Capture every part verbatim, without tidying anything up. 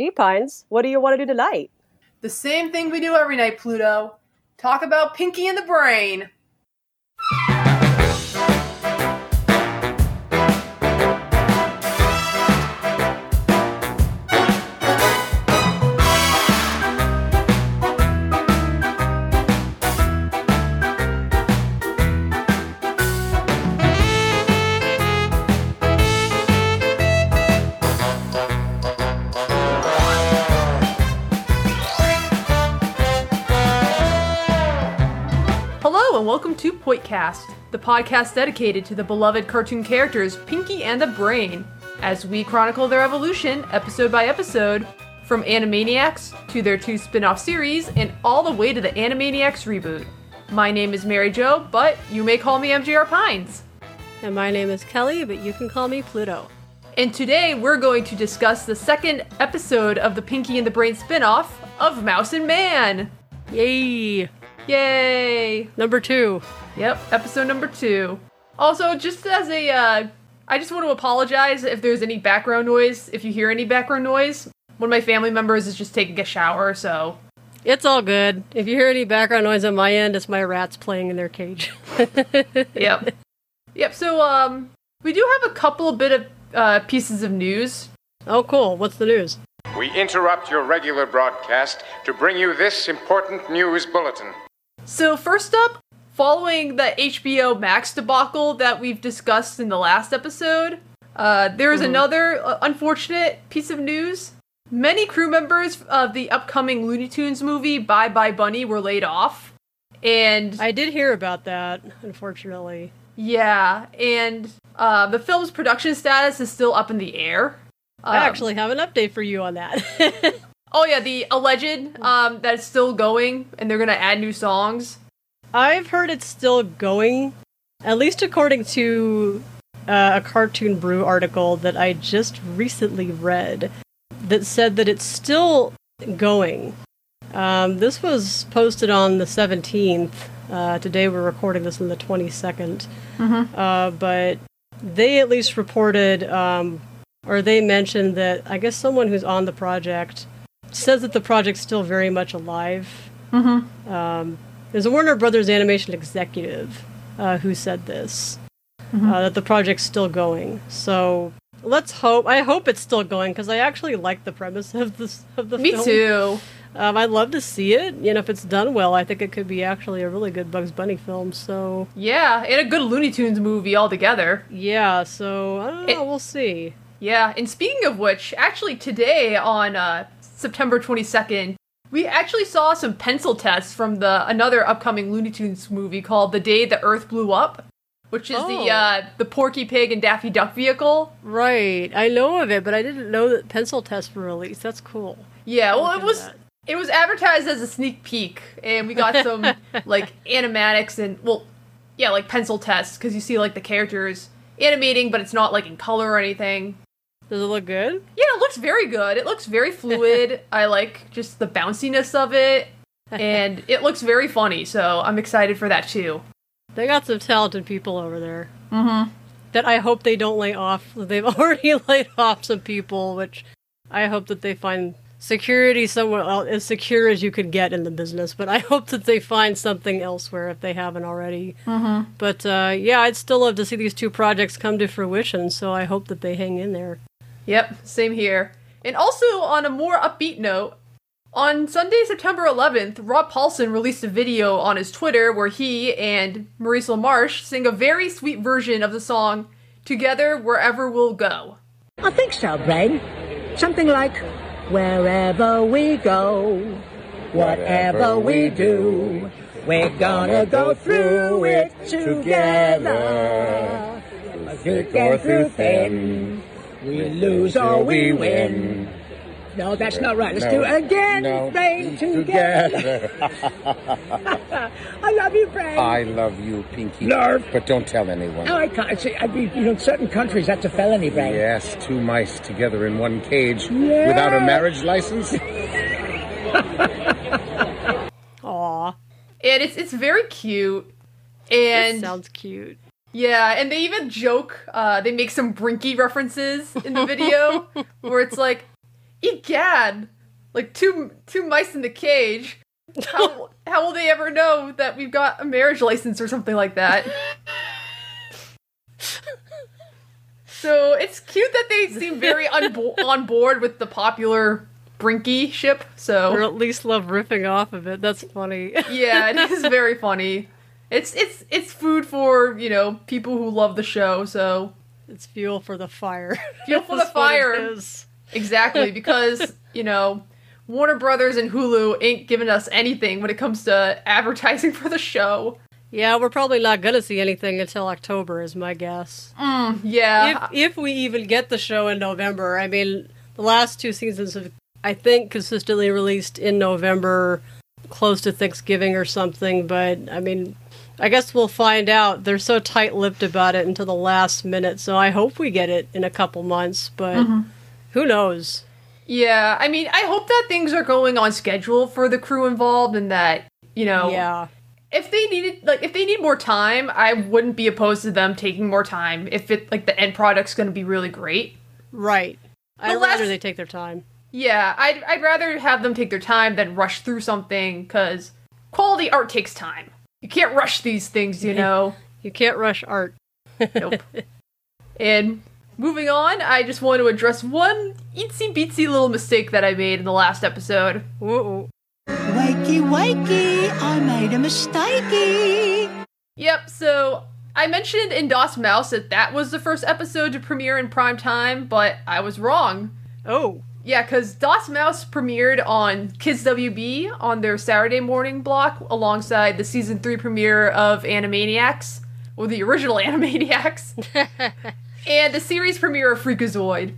Gee, Pines, what do you want to do tonight? The same thing we do every night, Pluto. Talk about Pinky and the Brain. Welcome to Pointcast, the podcast dedicated to the beloved cartoon characters Pinky and the Brain, as we chronicle their evolution episode by episode, from Animaniacs to their two spin-off series, and all the way to the Animaniacs reboot. My name is Mary Jo, but you may call me M J R Pines. And my name is Kelly, but you can call me Pluto. And today we're going to discuss the second episode of the Pinky and the Brain spin-off of Mouse and Man. Yay! Yay! Number two. Yep, episode number two. Also, just as a, uh, I just want to apologize if there's any background noise, if you hear any background noise. One of my family members is just taking a shower, so. It's all good. If you hear any background noise on my end, it's my rats playing in their cage. Yep. Yep, so, um, we do have a couple bit of, uh, pieces of news. Oh, cool. What's the news? We interrupt your regular broadcast to bring you this important news bulletin. So first up, following the H B O Max debacle that we've discussed in the last episode, uh, there is mm. another uh, unfortunate piece of news. Many crew members of the upcoming Looney Tunes movie, Bye Bye Bunny, were laid off. And I did hear about that, unfortunately. Yeah, and uh, the film's production status is still up in the air. Um, I actually have an update for you on that. Oh yeah, the alleged um, that it's still going, and they're going to add new songs. I've heard it's still going, at least according to uh, a Cartoon Brew article that I just recently read that said that it's still going. Um, this was posted on the seventeenth. Uh, today we're recording this on the twenty-second. Mm-hmm. Uh, but they at least reported, um, or they mentioned that, I guess someone who's on the project says that the project's still very much alive. Mm-hmm. Um, there's a Warner Brothers animation executive uh, who said this, mm-hmm. uh, that the project's still going. So let's hope. I hope it's still going because I actually like the premise of this of the Me film. Me too. Um, I'd love to see it. You know, if it's done well, I think it could be actually a really good Bugs Bunny film. So yeah, and a good Looney Tunes movie altogether. Yeah. So I don't know. It, we'll see. Yeah. And speaking of which, actually today on. Uh, September twenty-second, we actually saw some pencil tests from the another upcoming Looney Tunes movie called The Day the Earth Blew Up, which is oh. the uh, the Porky Pig and Daffy Duck vehicle. Right, I know of it, but I didn't know that pencil tests were released. That's cool. Yeah, well, it was it was advertised as a sneak peek, and we got some like animatics and well, yeah, like pencil tests because you see like the characters animating, but it's not like in color or anything. Does it look good? Yeah, it looks very good. It looks very fluid. I like just the bounciness of it. And it looks very funny, so I'm excited for that too. They got some talented people over there. Mm-hmm. That I hope they don't lay off. They've already laid off some people, which I hope that they find security somewhere else, as secure as you could get in the business. But I hope that they find something elsewhere if they haven't already. Mm-hmm. But uh, yeah, I'd still love to see these two projects come to fruition, so I hope that they hang in there. Yep, same here. And also, on a more upbeat note, on Sunday, September eleventh, Rob Paulsen released a video on his Twitter where he and Maurice LaMarche sing a very sweet version of the song, Together Wherever We'll Go. I think so, Brain. Something like, wherever we go, whatever we do, we're gonna go through it together, thick or through thin. We lose or we win. No, that's not right. Let's no, do it again. No, Brain, together. I love you, Brain. I love you, Pinky. Narf. But don't tell anyone. No, I can't. See, I mean, you know, in certain countries, that's a felony, Brain. Yes, two mice together in one cage yes. without a marriage license. Aw. And it's it's very cute. And it sounds cute. Yeah, and they even joke, uh, they make some Brinky references in the video, where it's like, Egad! Like two two mice in the cage. How how will they ever know that we've got a marriage license or something like that? So it's cute that they seem very unbo- on board with the popular Brinky ship. So or at least love riffing off of it. That's funny. Yeah, it is very funny. It's it's it's food for, you know, people who love the show. So it's fuel for the fire. Fuel for the fire. It is. Exactly, because, you know, Warner Brothers and Hulu ain't giving us anything when it comes to advertising for the show. Yeah, we're probably not going to see anything until October, is my guess. Mm, yeah. If, if we even get the show in November. I mean, the last two seasons have, I think, consistently released in November, close to Thanksgiving or something. But, I mean, I guess we'll find out. They're so tight-lipped about it until the last minute, so I hope we get it in a couple months, but... Mm-hmm. Who knows? Yeah, I mean, I hope that things are going on schedule for the crew involved and that, you know... Yeah. If they needed, like, if they need more time, I wouldn't be opposed to them taking more time if it, like, the end product's gonna be really great. Right. I'd rather they take their time. Yeah, I'd, I'd rather have them take their time than rush through something, because quality art takes time. You can't rush these things, you know? You can't rush art. Nope. And... moving on, I just want to address one itsy bitsy little mistake that I made in the last episode. Whoa. Wakey wakey, I made a mistakey. Yep, so I mentioned in Dot's Mouse that that was the first episode to premiere in prime time, but I was wrong. Oh. Yeah, because Dot's Mouse premiered on Kids W B on their Saturday morning block alongside the season three premiere of Animaniacs, or the original Animaniacs. And the series premiere of Freakazoid.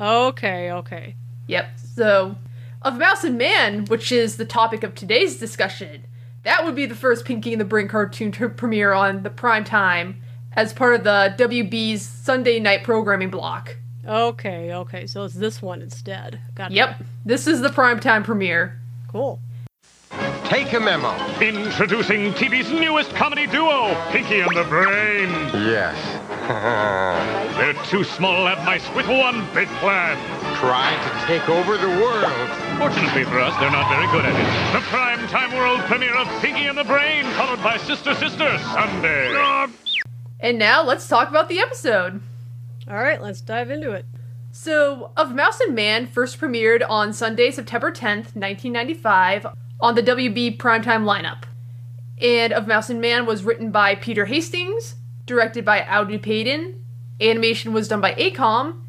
Okay, okay. Yep, so... of Mouse and Man, which is the topic of today's discussion, that would be the first Pinky and the Brain cartoon to premiere on the prime time as part of the W B's Sunday night programming block. Okay, okay, so it's this one instead. Gotcha. Yep, this is the prime time premiere. Cool. Take a memo. Introducing T V's newest comedy duo, Pinky and the Brain. Yes. They're two small lab mice with one big plan. Trying to take over the world. Fortunately for us, they're not very good at it. The primetime world premiere of Pinky and the Brain, followed by Sister Sister Sunday. And now let's talk about the episode. All right, let's dive into it. So, Of Mouse and Man first premiered on Sunday, September tenth, nineteen ninety-five, on the W B primetime lineup. And Of Mouse and Man was written by Peter Hastings, directed by Audie Payton, animation was done by ACOM,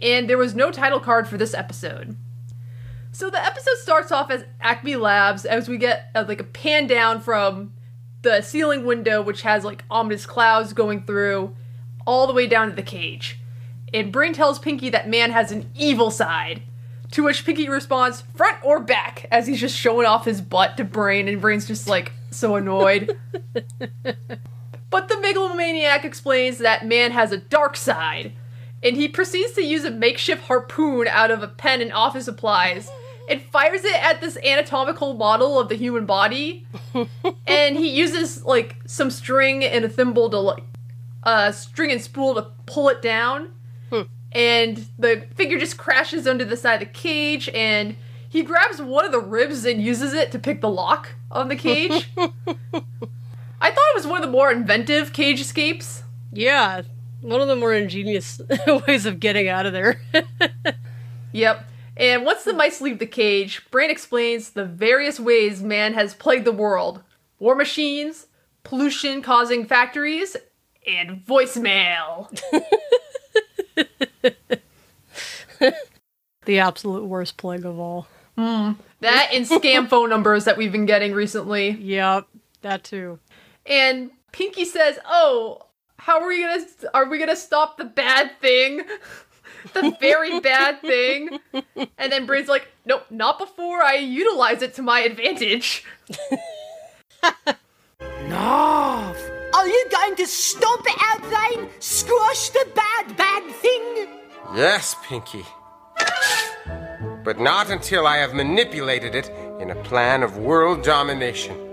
and there was no title card for this episode. So the episode starts off as Acme Labs, as we get uh, like a pan down from the ceiling window, which has like ominous clouds going through, all the way down to the cage. And Brain tells Pinky that Man has an evil side, to which Pinky responds, front or back, as he's just showing off his butt to Brain, and Brain's just like, so annoyed. But the megalomaniac explains that Man has a dark side, and he proceeds to use a makeshift harpoon out of a pen and office supplies, and fires it at this anatomical model of the human body, and he uses, like, some string and a thimble to, like, uh, string and spool to pull it down, hmm. and the figure just crashes under the side of the cage, and he grabs one of the ribs and uses it to pick the lock on the cage. I thought it was one of the more inventive cage escapes. Yeah, one of the more ingenious ways of getting out of there. Yep. And once the mice leave the cage, Brain explains the various ways Man has plagued the world. War machines, pollution-causing factories, and voicemail. The absolute worst plague of all. Mm. That and scam phone numbers that we've been getting recently. Yep, that too. And Pinky says, oh, how are we gonna, are we gonna stop the bad thing? The very bad thing? And then Brain's like, nope, not before I utilize it to my advantage. Narf, are you going to stomp it out, Brain? Squash the bad, bad thing? Yes, Pinky. But not until I have manipulated it in a plan of world domination.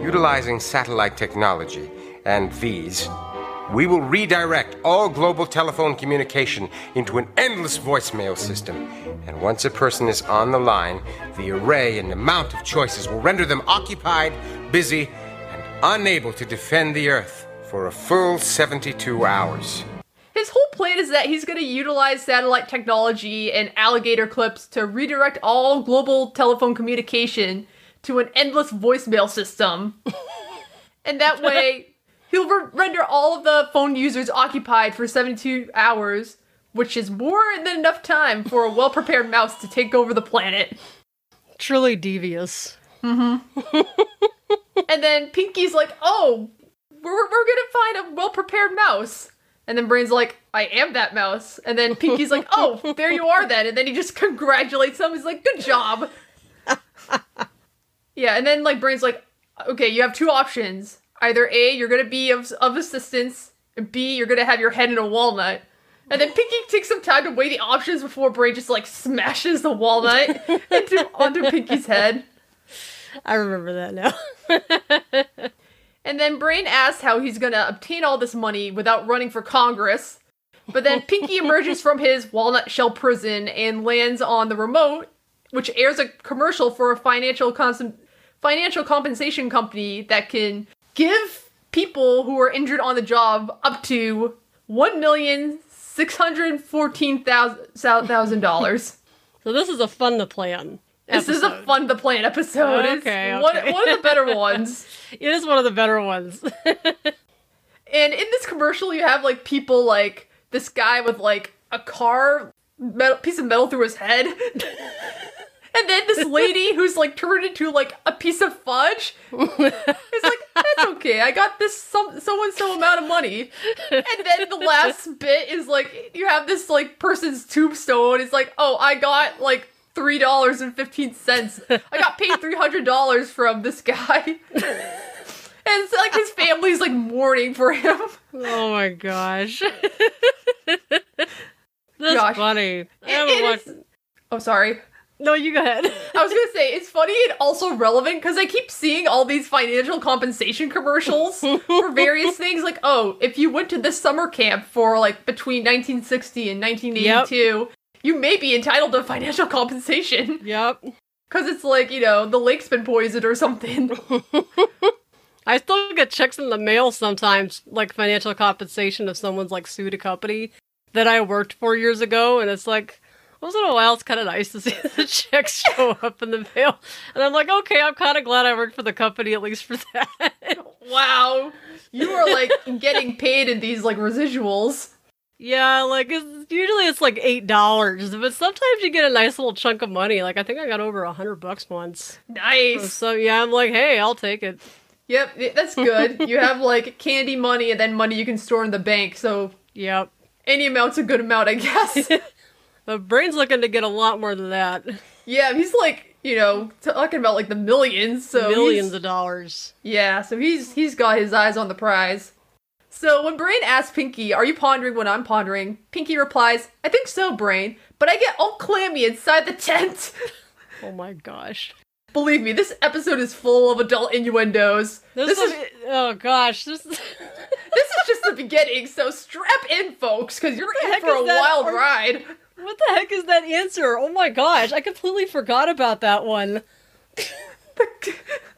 Utilizing satellite technology and these we will redirect all global telephone communication into an endless voicemail system. And once a person is on the line, the array and amount of choices will render them occupied, busy, and unable to defend the Earth for a full seventy-two hours. His whole plan is that he's going to utilize satellite technology and alligator clips to redirect all global telephone communication to an endless voicemail system. And that way, he'll re- render all of the phone users occupied for seventy-two hours, which is more than enough time for a well-prepared mouse to take over the planet. Truly devious. Mm-hmm. And then Pinky's like, oh, we're, we're going to find a well-prepared mouse. And then Brain's like, I am that mouse. And then Pinky's like, oh, there you are then. And then he just congratulates him. He's like, good job. Yeah, and then like Brain's like, okay, you have two options. Either A, you're going to be of, of assistance. B, you're going to have your head in a walnut. And then Pinky takes some time to weigh the options before Brain just like smashes the walnut into, onto Pinky's head. I remember that now. And then Brain asks how he's going to obtain all this money without running for Congress. But then Pinky emerges from his walnut shell prison and lands on the remote, which airs a commercial for a financial cons- financial compensation company that can give people who are injured on the job up to one million six hundred fourteen thousand dollars. So this is a fun to play on. This episode. Is a fun to plan episode. Oh, okay, it's okay. One, one of the better ones. It is one of the better ones. And in this commercial, you have like people like this guy with like a car metal, piece of metal through his head, and then this lady who's like turned into like a piece of fudge. It's like, that's okay. I got this some so and so amount of money, and then the last bit is like you have this like person's tombstone. It's like, oh, I got like. Three dollars and fifteen cents. I got paid three hundred dollars from this guy, and it's like his family's like mourning for him. Oh my gosh, that's gosh. funny. I haven't watched. Is... Oh, sorry. No, you go ahead. I was gonna say it's funny and also relevant because I keep seeing all these financial compensation commercials for various things. Like, oh, if you went to this summer camp for like between nineteen sixty and nineteen eighty-two. Yep. You may be entitled to financial compensation. Yep. Because it's like, you know, the lake's been poisoned or something. I still get checks in the mail sometimes, like financial compensation if someone's like sued a company that I worked for years ago. And it's like, once in a while, it's kind of nice to see the checks show up in the mail. And I'm like, okay, I'm kind of glad I worked for the company, at least for that. Wow. You are like getting paid in these like residuals. Yeah, like, it's, usually it's like eight dollars, but sometimes you get a nice little chunk of money. Like, I think I got over a hundred bucks once. Nice! So, yeah, I'm like, hey, I'll take it. Yep, that's good. You have, like, candy money and then money you can store in the bank, so... Yep. Any amount's a good amount, I guess. The Brain's looking to get a lot more than that. Yeah, he's, like, you know, talking about, like, the millions, so... Millions of dollars. Yeah, so he's he's got his eyes on the prize. So when Brain asks Pinky, are you pondering what I'm pondering? Pinky replies, I think so, Brain, but I get all clammy inside the tent. Oh my gosh. Believe me, this episode is full of adult innuendos. This, this is... is... Oh gosh. This... this is just the beginning, so strap in, folks, because you're in for a that... wild are... ride. What the heck is that answer? Oh my gosh, I completely forgot about that one. the...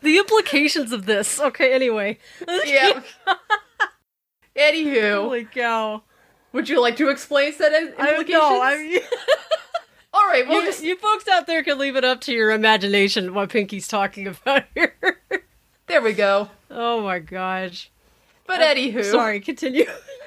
the implications of this. Okay, anyway. Yeah. Anywho, holy cow! Would you like to explain said implications? No, I mean, all right. Well, you, just... you folks out there can leave it up to your imagination what Pinky's talking about here. There we go. Oh my gosh! But I'm, anywho, sorry. Continue.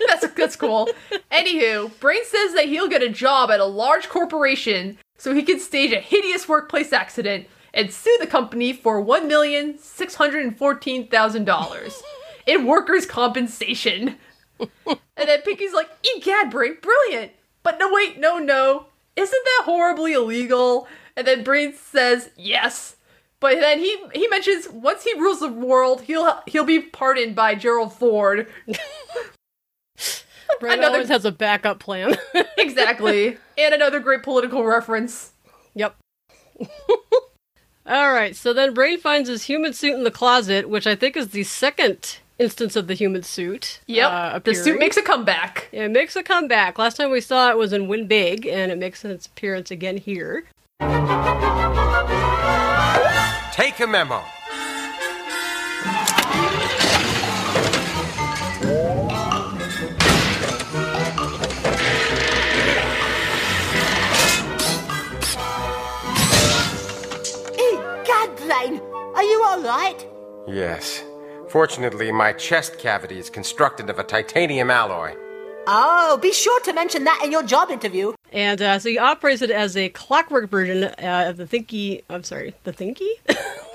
that's that's cool. Anywho, Brain says that he'll get a job at a large corporation so he can stage a hideous workplace accident and sue the company for one million six hundred fourteen thousand dollars. In workers' compensation. And then Pinky's like, egad, Brain, brilliant. But no, wait, no, no. Isn't that horribly illegal? And then Brain says, yes. But then he he mentions once he rules the world, he'll he'll be pardoned by Gerald Ford. Brain another, always has a backup plan. Exactly. And another great political reference. Yep. All right, so then Brain finds his human suit in the closet, which I think is the second... instance of the human suit. Yep. Uh, the suit makes a comeback. It makes a comeback. Last time we saw it was in Win Big, and it makes its appearance again here. Take a memo. Are you all right? Yes. Fortunately, my chest cavity is constructed of a titanium alloy. Oh, be sure to mention that in your job interview. And uh, so he operates it as a clockwork version uh, of the Thinky... I'm sorry, the Thinky?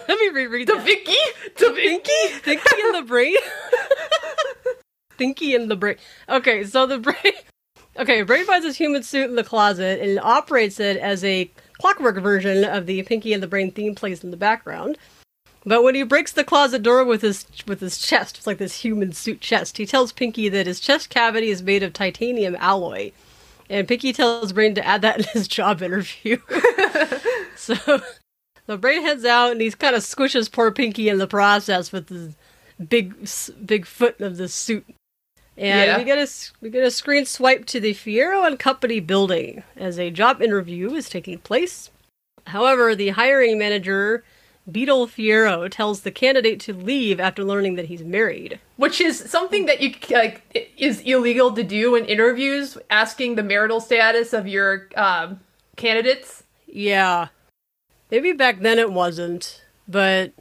Let me reread the that. Vinky? The Vinky? Thinky and the Brain? Thinky and the Brain. Okay, so the Brain... Okay, Brain finds his human suit in the closet and operates it as a clockwork version of the Pinky and the Brain theme plays in the background. But when he breaks the closet door with his with his chest, it's like this human suit chest, he tells Pinky that his chest cavity is made of titanium alloy. And Pinky tells Brain to add that in his job interview. So the Brain heads out and he kind of squishes poor Pinky in the process with his big big foot of the suit. And yeah. we get a we get a screen swipe to the Fierro and Company building as a job interview is taking place. However, the hiring manager, Beetle Fierro, tells the candidate to leave after learning that he's married, which is something that you like is illegal to do in interviews, asking the marital status of your um, candidates. Yeah, maybe back then it wasn't, but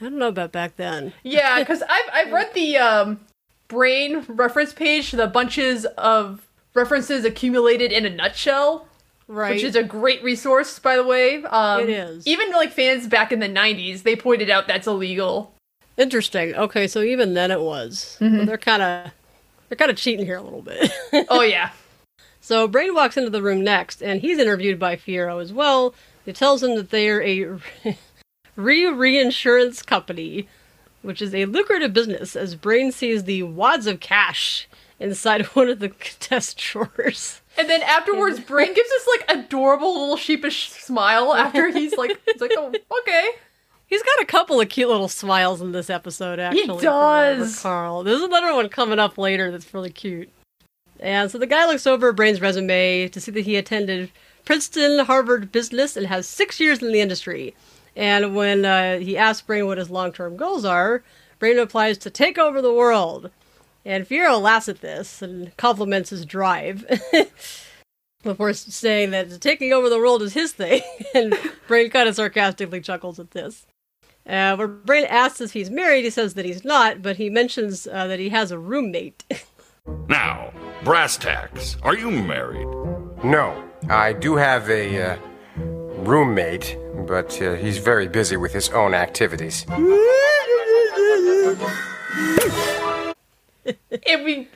I don't know about back then. Yeah, because I've I've read the. Um, Brain reference page, the bunches of references accumulated in a nutshell, right? Which is a great resource, by the way. Um, it is. Even like fans back in the nineties, they pointed out that's illegal. Interesting. Okay, so even then it was. Mm-hmm. Well, they're kind of they're kind of cheating here a little bit. Oh yeah. So Brain walks into the room next, and he's interviewed by Fierro as well. It tells him that they're a re-reinsurance company, which is a lucrative business, as Brain sees the wads of cash inside one of the desk drawers. And then afterwards, Brain gives this, like, adorable little sheepish smile after he's like, he's like, oh, okay. He's got a couple of cute little smiles in this episode, actually. He does! Carl. There's another one coming up later that's really cute. And so the guy looks over Brain's resume to see that he attended Princeton, Harvard Business, and has six years in the industry. And when uh, he asks Brain what his long-term goals are, Brain replies to take over the world. And Fierro laughs at this and compliments his drive, before saying that taking over the world is his thing. And Brain kind of sarcastically chuckles at this. Uh, when Brain asks if he's married, he says that he's not, but he mentions uh, that he has a roommate. Now, brass tacks, are you married? No, I do have a... Uh... roommate, but uh, he's very busy with his own activities. If we,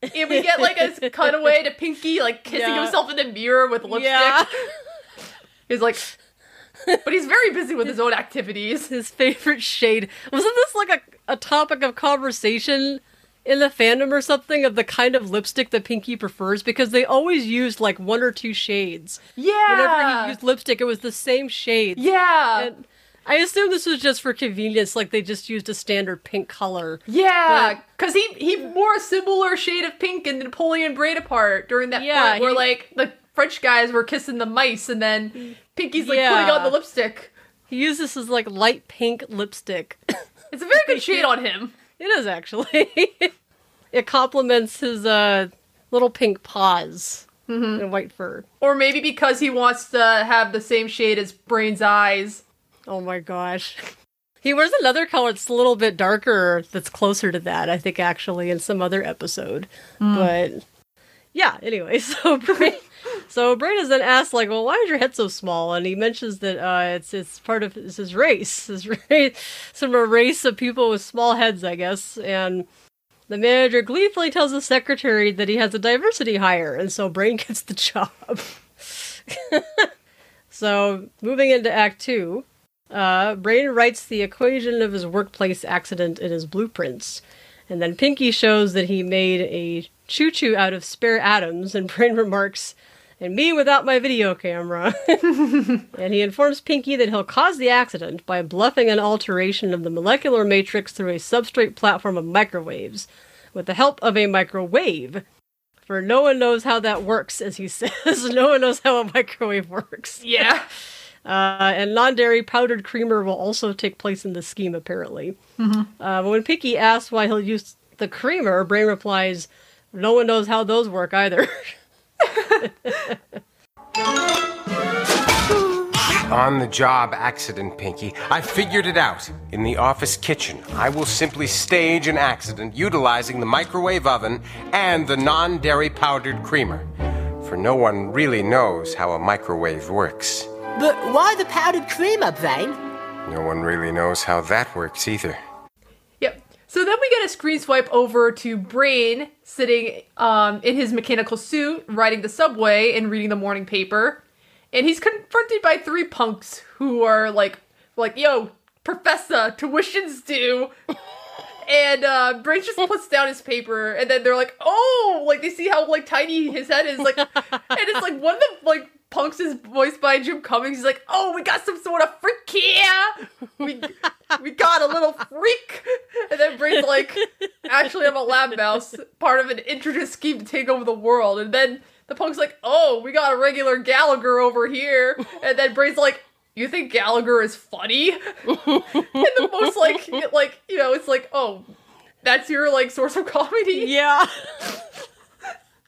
if we get like a cutaway to Pinky, like kissing yeah. himself in the mirror with lipstick, yeah. he's like, but he's very busy with his own activities. His favorite shade. Wasn't this like a, a topic of conversation in the fandom or something of the kind of lipstick that Pinky prefers, because they always used like one or two shades. Yeah. Whenever he used lipstick, it was the same shade. Yeah. And I assume this was just for convenience, like they just used a standard pink color. Yeah, because he, he wore a similar shade of pink in the Napoleon Braid Apart during that yeah, point where he, like the French guys were kissing the mice and then Pinky's like yeah. putting on the lipstick. He used this as like light pink lipstick. It's a very good shade on him. It is, actually. It complements his uh, little pink paws mm-hmm. and white fur. Or maybe because he wants to have the same shade as Brain's eyes. Oh my gosh. He wears another color that's a little bit darker that's closer to that, I think, actually, in some other episode. Mm. But, yeah, anyway, so Brain, so Brain is then asked, like, well, why is your head so small? And he mentions that uh, it's it's part of it's his race. His race, some race of people with small heads, I guess, and... The manager gleefully tells the secretary that he has a diversity hire, and so Brain gets the job. So, moving into Act two, uh, Brain writes the equation of his workplace accident in his blueprints, and then Pinky shows that he made a choo-choo out of spare atoms, and Brain remarks, and me without my video camera. And he informs Pinky that he'll cause the accident by bluffing an alteration of the molecular matrix through a substrate platform of microwaves, with the help of a microwave. For no one knows how that works, as he says. No one knows how a microwave works. Yeah. Uh, and non-dairy powdered creamer will also take place in the scheme, apparently. Mm-hmm. Uh, when Pinky asks why he'll use the creamer, Brain replies, no one knows how those work either. On the job accident, Pinky. I figured it out. In the office kitchen, I will simply stage an accident utilizing the microwave oven and the non-dairy powdered creamer. For no one really knows how a microwave works. But why the powdered creamer, Brain? No one really knows how that works either. Yep. So then we get a screen swipe over to Brain sitting um, in his mechanical suit, riding the subway and reading the morning paper. And he's confronted by three punks who are like, like, yo, professor, tuition's due. And uh, Brain just puts down his paper, and then they're like, oh, like they see how like tiny his head is, like, and it's like one of the like punks is voiced by Jim Cummings. He's like, oh, we got some sort of freak here. We we got a little freak. And then Brain's like, actually, I'm a lab mouse, part of an intricate scheme to take over the world. And then the punk's like, oh, we got a regular Gallagher over here. And then Brain's like, you think Gallagher is funny? And the most, like, it, like, you know, it's like, oh, that's your, like, source of comedy? Yeah.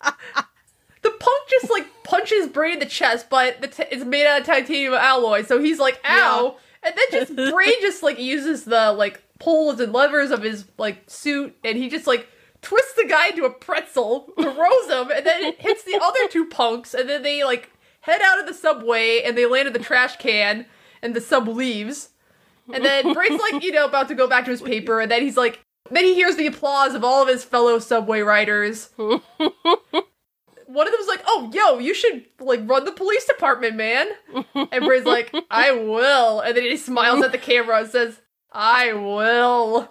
The punk just, like, punches Brain in the chest, but the t- it's made out of titanium alloy, so he's like, ow. Yeah. And then just, Brain just, like, uses the, like, poles and levers of his, like, suit, and he just, like, twists the guy into a pretzel, throws him, and then it hits the other two punks, and then they, like, head out of the subway, and they land in the trash can, and the sub leaves. And then Brain's, like, you know, about to go back to his paper, and then he's like, then he hears the applause of all of his fellow subway riders. One of them's like, oh, yo, you should, like, run the police department, man. And Brain's like, I will. And then he smiles at the camera and says, I will.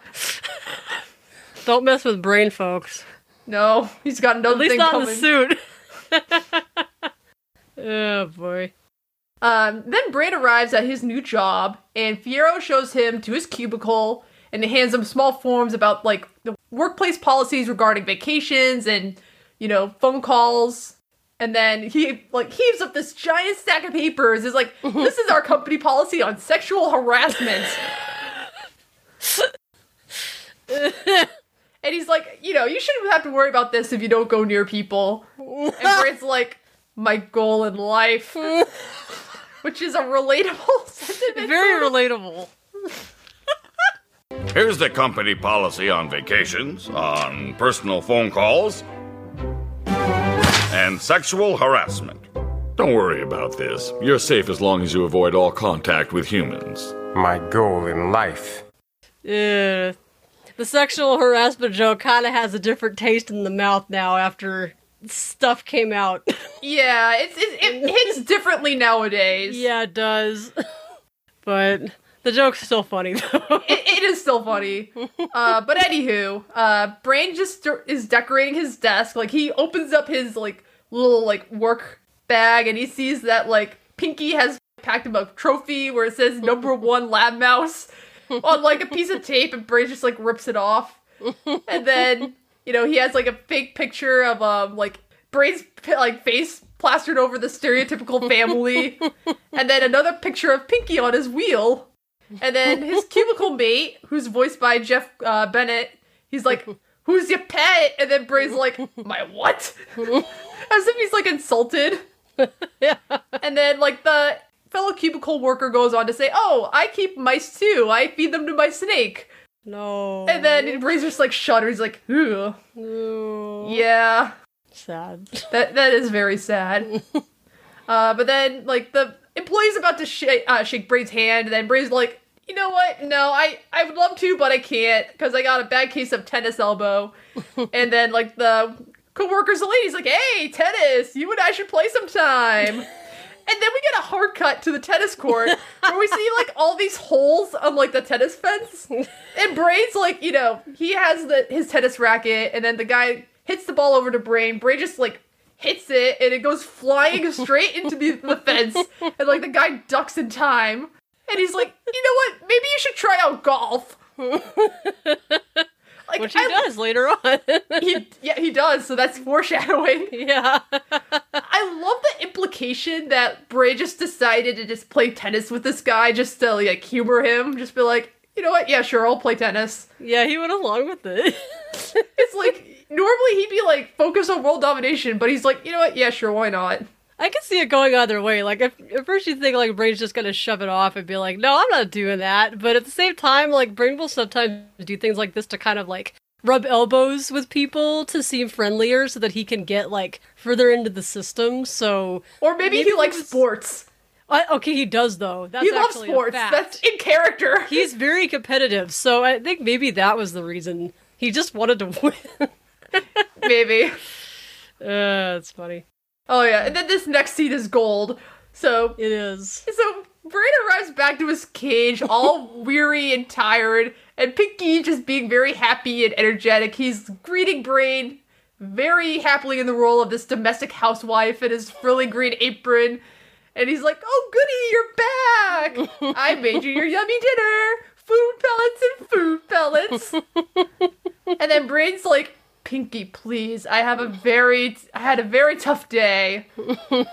Don't mess with Brain, folks. No, he's got another thing coming. At least not in the suit. Oh, boy. Um, then Brain arrives at his new job, and Fierro shows him to his cubicle, and hands him small forms about, like, the workplace policies regarding vacations and, you know, phone calls. And then he, like, heaves up this giant stack of papers. Is like, this is our company policy on sexual harassment. And he's like, you know, you shouldn't have to worry about this if you don't go near people. And Brain's like, my goal in life. Which is a relatable sentiment. Very relatable. Here's the company policy on vacations, on personal phone calls, and sexual harassment. Don't worry about this. You're safe as long as you avoid all contact with humans. My goal in life. Yeah. The sexual harassment joke kind of has a different taste in the mouth now after stuff came out. Yeah, it's, it's, it hits differently nowadays. Yeah, it does. But the joke's still funny, though. It, it is still funny. Uh, but anywho, uh, Brain just st- is decorating his desk. Like, he opens up his, like, little, like, work bag, and he sees that, like, Pinky has packed him a trophy where it says number one lab mouse on, like, a piece of tape, and Brain just, like, rips it off. And then, you know, he has, like, a fake picture of, um, like, Brain's, like, face plastered over the stereotypical family. And then another picture of Pinky on his wheel. And then his cubicle mate, who's voiced by Jeff uh, Bennett, he's like, who's your pet? And then Brain's like, my what? As if he's, like, insulted. Yeah. And then, like, the fellow cubicle worker goes on to say, oh, I keep mice too. I feed them to my snake. No. And then Brain's just like shudders, like, ooh. Ooh. Yeah. Sad. That That is very sad. uh, but then, like, the employee's about to sh- uh, shake Brain's hand, and then Brain's like, you know what? No, I, I would love to, but I can't, because I got a bad case of tennis elbow. And then, like, the co-worker's the lady's like, hey, tennis, you and I should play sometime. And then we get a hard cut to the tennis court where we see, like, all these holes on, like, the tennis fence. And Brain's, like, you know, he has the his tennis racket, and then the guy hits the ball over to Brain. Brain just, like, hits it, and it goes flying straight into the, the fence, and, like, the guy ducks in time, and he's like, you know what, maybe you should try out golf. Like, which he I, does later on. he, yeah, he does, so that's foreshadowing. Yeah. I love the implication that Bray just decided to just play tennis with this guy just to, like, humor him. Just be like, you know what, yeah, sure, I'll play tennis. Yeah, he went along with it. It's like, normally he'd be, like, focused on world domination, but he's like, you know what, yeah, sure, why not? I can see it going either way. Like, if, at first you think, like, Brain's just gonna shove it off and be like, no, I'm not doing that. But at the same time, like, Brain will sometimes do things like this to kind of, like, rub elbows with people to seem friendlier so that he can get, like, further into the system, so... Or maybe, maybe he likes was... sports. I, okay, he does, though. That's he loves sports. That's in character. He's very competitive, so I think maybe that was the reason. He just wanted to win. Maybe. Uh, it's funny. Oh, yeah. And then this next scene is gold. So it is. So Brain arrives back to his cage, all weary and tired, and Pinky just being very happy and energetic. He's greeting Brain very happily in the role of this domestic housewife in his frilly green apron. And he's like, oh, goody, you're back! I made you your yummy dinner! Food pellets and food pellets! And then Brain's like, Pinky, please. I have a very, I had a very tough day.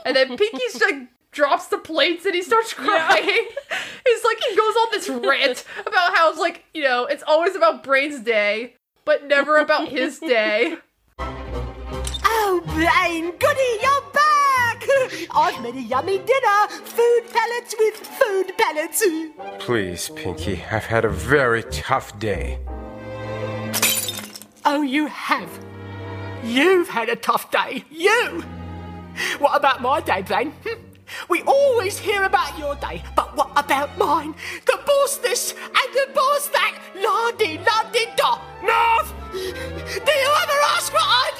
And then Pinky's like drops the plates and he starts crying. Yeah. He's like, he goes on this rant about how it's like, you know, it's always about Brain's day, but never about his day. Oh, Brain, goody, you're back! I've made a yummy dinner. Food pellets with food pellets. Please, Pinky, I've had a very tough day. Oh, you have. You've had a tough day. You! What about my day, Brain? We always hear about your day, but what about mine? The boss this and the boss that. La-di-la-di-da. Narf! Do you ever ask what I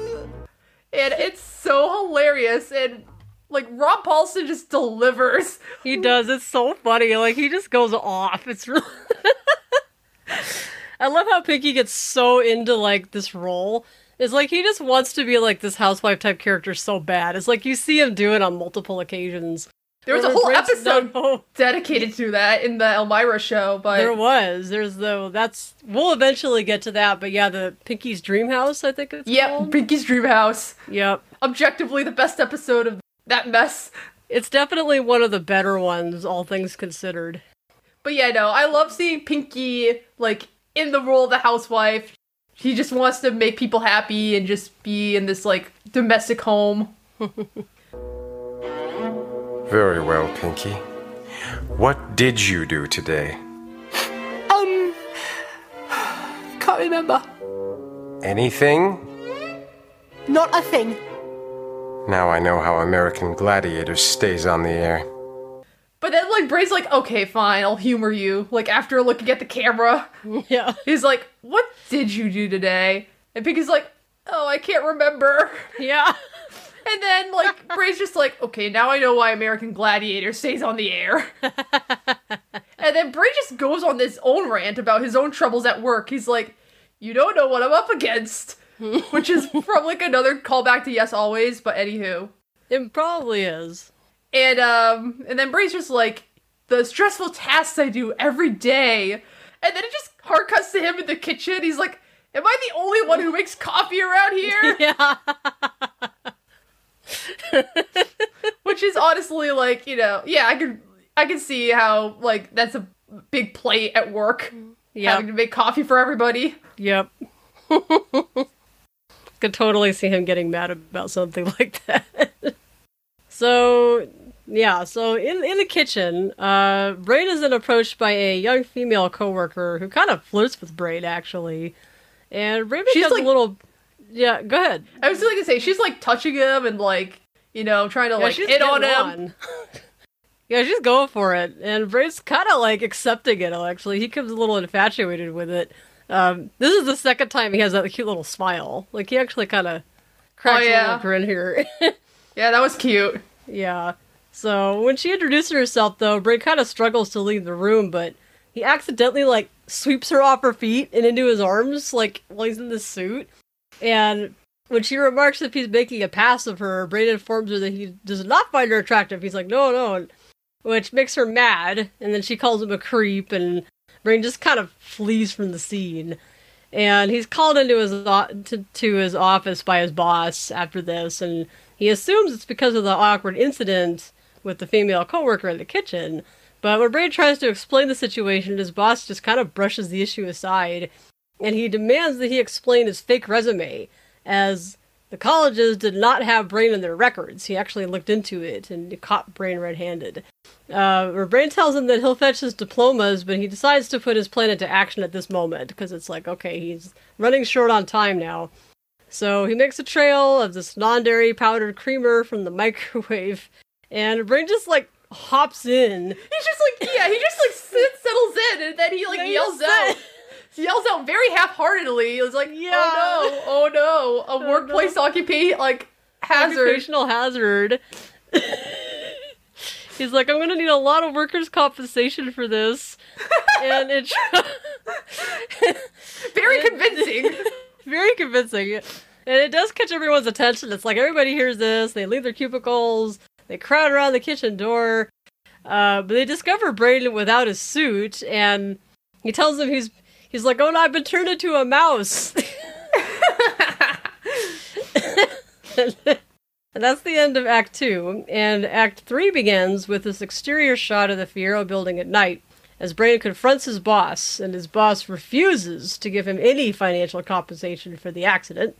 did today? And it's so hilarious, and... Like, Rob Paulsen just delivers. He does. It's so funny. Like, he just goes off. It's really... I love how Pinky gets so into, like, this role. It's like he just wants to be, like, this housewife-type character so bad. It's like you see him do it on multiple occasions. There was a whole episode no, dedicated to that in the Elmira show, but... There was. There's, though, that's... We'll eventually get to that, but yeah, the Pinky's Dream House, I think it's yep, called. Yep, Pinky's Dream House. Yep. Objectively, the best episode of that mess. It's definitely one of the better ones, all things considered. But yeah, no, I love seeing Pinky, like, in the role of the housewife. He just wants to make people happy and just be in this, like, domestic home. Very well, Pinky. What did you do today? Um, can't remember. Anything? Not a thing. Now I know how American Gladiators stays on the air. But then, like, Bray's like, okay, fine, I'll humor you. Like, after looking at the camera, yeah, he's like, what did you do today? And Pinky's like, oh, I can't remember. Yeah. And then, like, Bray's just like, okay, now I know why American Gladiator stays on the air. And then Bray just goes on this own rant about his own troubles at work. He's like, you don't know what I'm up against. Which is probably, like, another callback to Yes Always, but anywho. It probably is. And, um, and then Bray's just like, the stressful tasks I do every day. And then it just hard cuts to him in the kitchen. He's like, am I the only one who makes coffee around here? Yeah. Which is honestly, like, you know, yeah, I can, I can see how, like, that's a big plate at work. Yep. Having to make coffee for everybody. Yep. Could totally see him getting mad about something like that. So, yeah, so in in the kitchen, uh, Brain is then approached by a young female coworker who kind of flirts with Brain, actually. And Brain becomes like, a little... Yeah, go ahead. I was just going to say, she's, like, touching him and, like, you know, trying to, yeah, like, hit on him. Yeah, she's going for it. And Brain's kind of, like, accepting it, actually. He becomes a little infatuated with it. Um, this is the second time he has that cute little smile. Like, he actually kind of cracks oh, yeah. a little grin here. Yeah, that was cute. Yeah. So, when she introduces herself, though, Brain kind of struggles to leave the room, but he accidentally, like, sweeps her off her feet and into his arms, like, while he's in this suit. And When she remarks that he's making a pass of her, Brain informs her that he does not find her attractive. He's like, no, no, which makes her mad, and then she calls him a creep, and Brain just kind of flees from the scene. And he's called into his to, to his office by his boss after this, and he assumes it's because of the awkward incident with the female coworker in the kitchen. But when Brain tries to explain the situation, his boss just kind of brushes the issue aside, and he demands that he explain his fake resume, as the colleges did not have Brain in their records. He actually looked into it and caught Brain red-handed. Uh, where Brain tells him that he'll fetch his diplomas, but he decides to put his plan into action at this moment, because it's like, okay, he's running short on time now. So he makes a trail of this non-dairy powdered creamer from the microwave, and Brain just, like, hops in. He's just like, yeah, he just, like, sits, settles in, and then he, like, then yells he out. He yells out very half-heartedly. It's like, yeah. oh no, oh no, a oh, workplace no. occupy like hazard, occupational hazard. He's like, I'm gonna need a lot of workers' compensation for this, and it's very and, convincing, very convincing, and it does catch everyone's attention. It's like everybody hears this. They leave their cubicles. They crowd around the kitchen door, uh, but they discover Brain without his suit, and he tells them he's. He's like, oh no, I've been turned into a mouse. And that's the end of Act two. And Act three begins with this exterior shot of the Fierro building at night, as Brain confronts his boss, and his boss refuses to give him any financial compensation for the accident.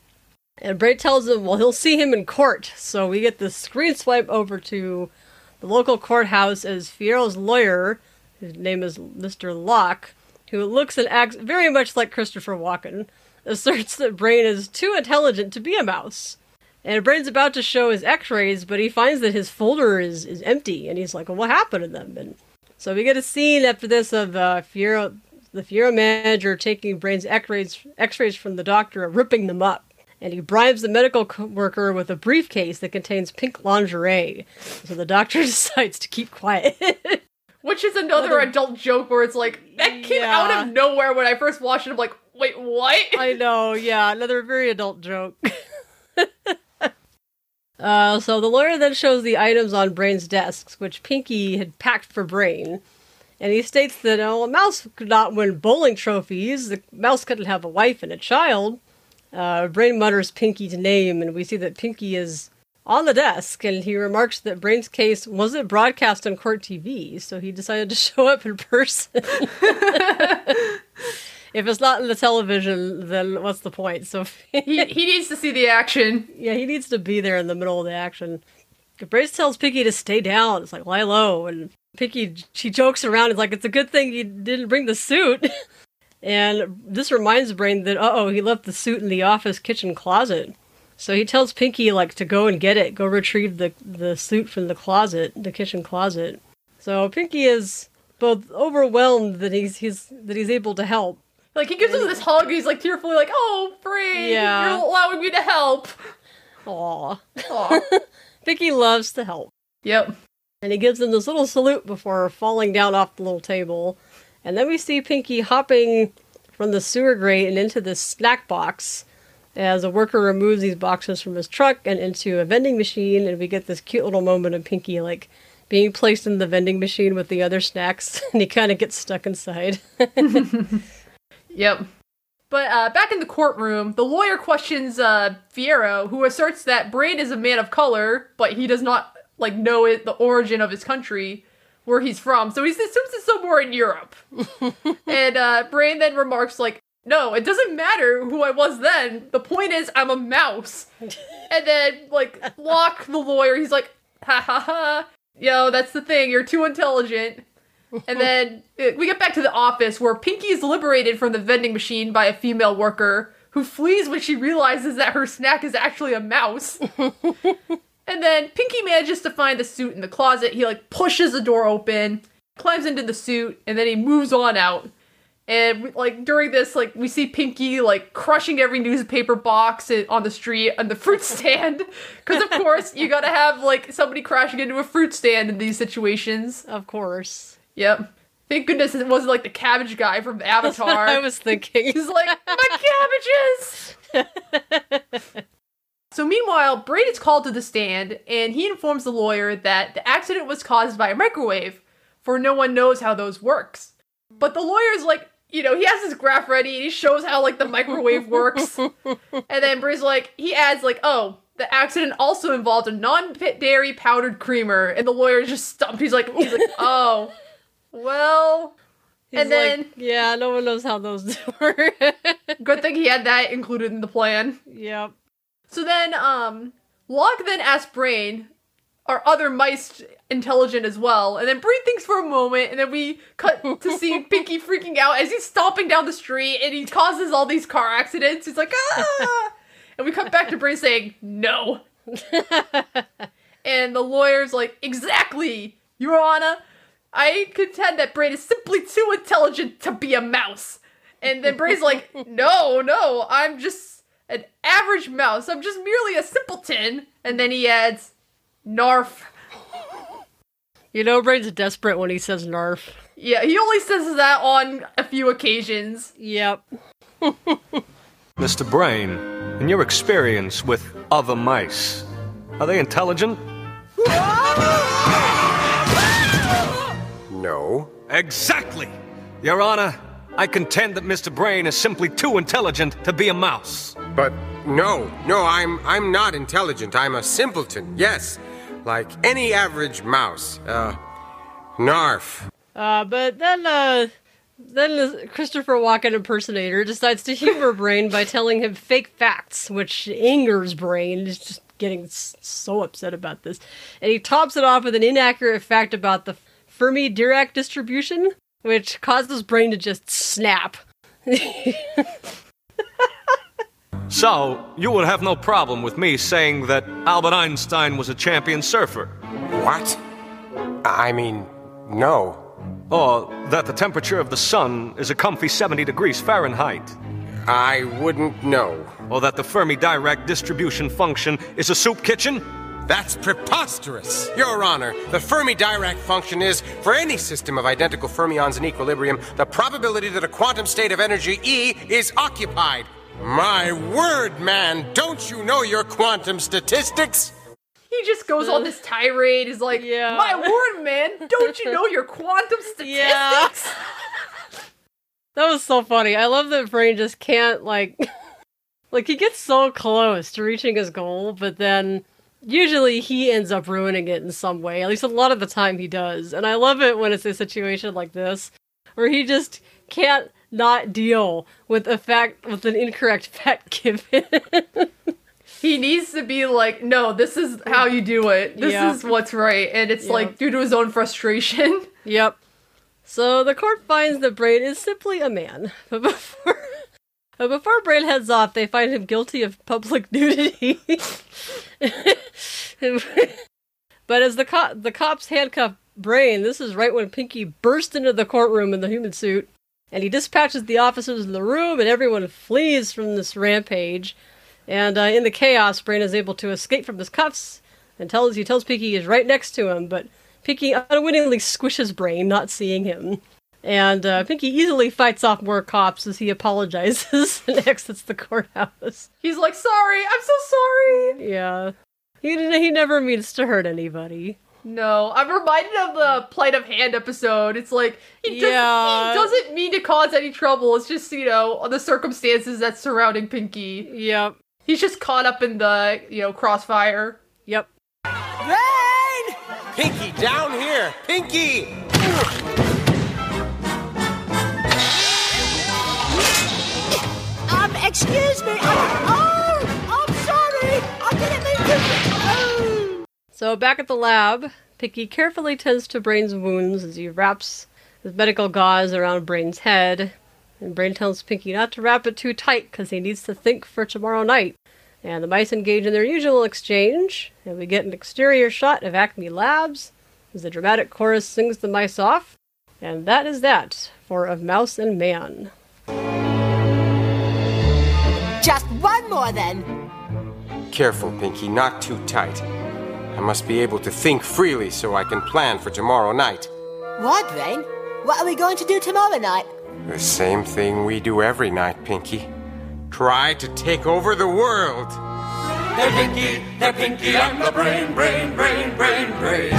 And Brain tells him, well, he'll see him in court. So we get this screen swipe over to the local courthouse as Fierro's lawyer, whose name is Mister Locke, who looks and acts very much like Christopher Walken, asserts that Brain is too intelligent to be a mouse. And Brain's about to show his x-rays, but he finds that his folder is, is empty, and he's like, well, what happened to them? And so we get a scene after this of uh, Fierro, the Fierro manager taking Brain's x-rays, x-rays from the doctor and ripping them up. And he bribes the medical worker with a briefcase that contains pink lingerie. So the doctor decides to keep quiet. Which is another well, the, adult joke where it's like, that came yeah. out of nowhere when I first watched it. I'm like, wait, what? I know, yeah, another very adult joke. uh, so the lawyer then shows the items on Brain's desks, which Pinky had packed for Brain. And he states that oh, a mouse could not win bowling trophies. The mouse couldn't have a wife and a child. Uh, Brain mutters Pinky's name, and we see that Pinky is on the desk, and he remarks that Brain's case wasn't broadcast on Court T V, so he decided to show up in person. If it's not in the television, then what's the point? So he, he needs to see the action. Yeah, he needs to be there in the middle of the action. Brain tells Pinky to stay down. It's like, lie low. And Pinky, she jokes around. It's like, it's a good thing you didn't bring the suit. And this reminds Brain that, uh-oh, he left the suit in the office kitchen closet. So he tells Pinky, like, to go and get it, go retrieve the, the suit from the closet, the kitchen closet. So Pinky is both overwhelmed that he's he's that he's able to help. Like, he gives and, him this hug, and he's, like, tearfully like, oh, Brain, yeah. You're allowing me to help. Aww. Aww. Pinky loves to help. Yep. And he gives him this little salute before falling down off the little table. And then we see Pinky hopping from the sewer grate and into this snack box, as a worker removes these boxes from his truck and into a vending machine, and we get this cute little moment of Pinky, like, being placed in the vending machine with the other snacks, and he kind of gets stuck inside. Yep. But uh, back in the courtroom, the lawyer questions uh, Fierro, who asserts that Brain is a man of color, but he does not, like, know it, the origin of his country, where he's from, so he assumes it's somewhere in Europe. and uh, Brain then remarks, like, no, it doesn't matter who I was then. The point is, I'm a mouse. And then, like, Locke, the lawyer, he's like, ha ha ha, yo, that's the thing, you're too intelligent. And then it, we get back to the office, where Pinky is liberated from the vending machine by a female worker, who flees when she realizes that her snack is actually a mouse. And then Pinky manages to find the suit in the closet. He, like, pushes the door open, climbs into the suit, and then he moves on out. And, like, during this, like, we see Pinky, like, crushing every newspaper box on the street and the fruit stand. Because, of course, you gotta have, like, somebody crashing into a fruit stand in these situations. Of course. Yep. Thank goodness it wasn't, like, the cabbage guy from Avatar. That's what I was thinking. He's like, my cabbages! So meanwhile, Brain is called to the stand, and he informs the lawyer that the accident was caused by a microwave, for no one knows how those works. But the lawyer's like, you know, he has his graph ready, and he shows how, like, the microwave works. And then Brain's like, he adds, like, oh, the accident also involved a non-dairy powdered creamer. And the lawyer's just stumped. He's like, he's like oh, well... He's and then, like, yeah, no one knows how those work. Good thing he had that included in the plan. Yep. So then, um, Locke then asks Brain, are other mice intelligent as well? And then Brain thinks for a moment, and then we cut to see Pinky freaking out as he's stomping down the street, and he causes all these car accidents. He's like, ah! And we cut back to Brain saying, no. And the lawyer's like, exactly, Your Honor. I contend that Brain is simply too intelligent to be a mouse. And then Brain's like, no, no, I'm just an average mouse. I'm just merely a simpleton. And then he adds, Narf. You know, Brain's desperate when he says Narf. Yeah, he only says that on a few occasions. Yep. Mister Brain, in your experience with other mice, are they intelligent? No. Exactly! Your Honor, I contend that Mister Brain is simply too intelligent to be a mouse. But no, no, I'm I'm not intelligent. I'm a simpleton, yes. Like any average mouse. Uh, Narf. Uh, but then, uh, then the Christopher Walken impersonator decides to humor Brain by telling him fake facts, which angers Brain. It's just getting so upset about this. And he tops it off with an inaccurate fact about the Fermi-Dirac distribution, which causes Brain to just snap. So, you would have no problem with me saying that Albert Einstein was a champion surfer? What? I mean, no. Or that the temperature of the sun is a comfy seventy degrees Fahrenheit? I wouldn't know. Or that the Fermi-Dirac distribution function is a soup kitchen? That's preposterous! Your Honor, the Fermi-Dirac function is, for any system of identical fermions in equilibrium, the probability that a quantum state of energy E is occupied. My word, man! Don't you know your quantum statistics? He just goes on this tirade, is like, yeah. My word, man! Don't you know your quantum statistics? Yeah. That was so funny. I love that Brain just can't, like... like, he gets so close to reaching his goal, but then... usually he ends up ruining it in some way. At least a lot of the time he does. And I love it when it's a situation like this, where he just can't not deal with a fact, with an incorrect fact given. He needs to be like, no, this is how you do it. This yeah. is what's right. And it's yeah. like due to his own frustration. Yep. So the court finds that Brain is simply a man. But before... But before Brain heads off, they find him guilty of public nudity. But as the, co- the cops handcuff Brain, this is right when Pinky bursts into the courtroom in the human suit, and he dispatches the officers in the room, and everyone flees from this rampage. And uh, in the chaos, Brain is able to escape from his cuffs, and tells he tells Pinky he's right next to him, but Pinky unwittingly squishes Brain, not seeing him. And uh, Pinky easily fights off more cops as he apologizes and exits the courthouse. He's like, sorry, I'm so sorry! Yeah. He he never means to hurt anybody. No, I'm reminded of the Plight of Hand episode. It's like, he doesn't, yeah. he doesn't mean to cause any trouble. It's just, you know, the circumstances that's surrounding Pinky. Yep. He's just caught up in the, you know, crossfire. Yep. Rain! Pinky, down here! Pinky! Excuse me! I, oh! I'm sorry! I didn't mean to... Oh. So back at the lab, Pinky carefully tends to Brain's wounds as he wraps his medical gauze around Brain's head. And Brain tells Pinky not to wrap it too tight because he needs to think for tomorrow night. And the mice engage in their usual exchange, and we get an exterior shot of Acme Labs as the dramatic chorus sings the mice off. And that is that for Of Mouse and Man. Just one more, then. Careful, Pinky, not too tight. I must be able to think freely so I can plan for tomorrow night. What, Brain? What are we going to do tomorrow night? The same thing we do every night, Pinky. Try to take over the world. They're Pinky, they're Pinky and the Brain, Brain, Brain, Brain, Brain.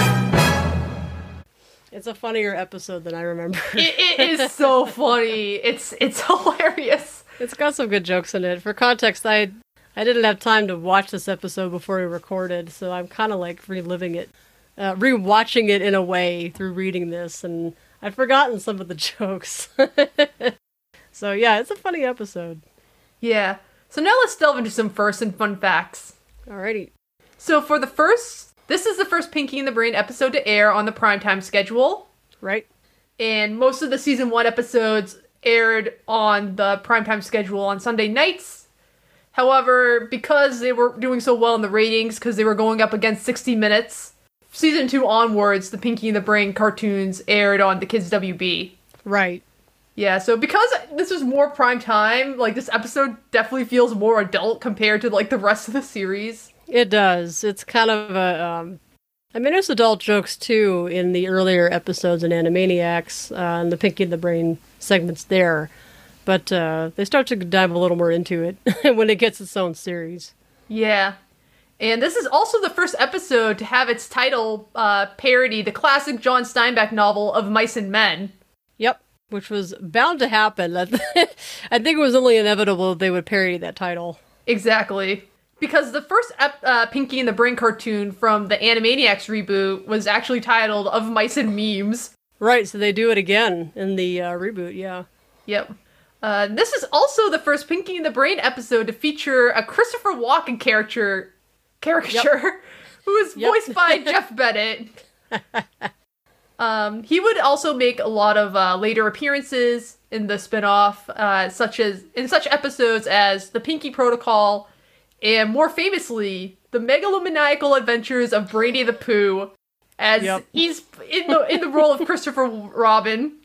It's a funnier episode than I remember. It, it is so funny. It's it's hilarious. It's got some good jokes in it. For context, I I didn't have time to watch this episode before we recorded, so I'm kind of like reliving it, uh, rewatching it in a way through reading this, and I've forgotten some of the jokes. So yeah, it's a funny episode. Yeah. So now let's delve into some firsts and fun facts. Alrighty. So for the first, this is the first Pinky and the Brain episode to air on the primetime schedule. Right. And most of the season one episodes aired on the primetime schedule on Sunday nights. However, because they were doing so well in the ratings, because they were going up against sixty minutes, season two onwards, the Pinky and the Brain cartoons aired on the Kids W B. Right. Yeah, so because this was more prime time, like, this episode definitely feels more adult compared to, like, the rest of the series. It does. It's kind of a, um... I mean, there's adult jokes, too, in the earlier episodes in Animaniacs, uh, and the Pinky and the Brain segments there. But, uh, they start to dive a little more into it when it gets its own series. Yeah. And this is also the first episode to have its title, uh, parody the classic John Steinbeck novel of Mice and Men. Yep. Which was bound to happen. I think it was only inevitable that they would parody that title. Exactly. Because the first ep- uh, Pinky and the Brain cartoon from the Animaniacs reboot was actually titled Of Mice and Memes. Right, so they do it again in the uh, reboot, yeah. Yep. Uh, this is also the first Pinky and the Brain episode to feature a Christopher Walken character, caricature, yep. who is yep. voiced by Jeff Bennett. Um, he would also make a lot of uh, later appearances in the spinoff, uh, such as in such episodes as The Pinky Protocol, and more famously, The Megalomaniacal Adventures of Brady the Pooh, as yep. he's in the in the role of Christopher Robin.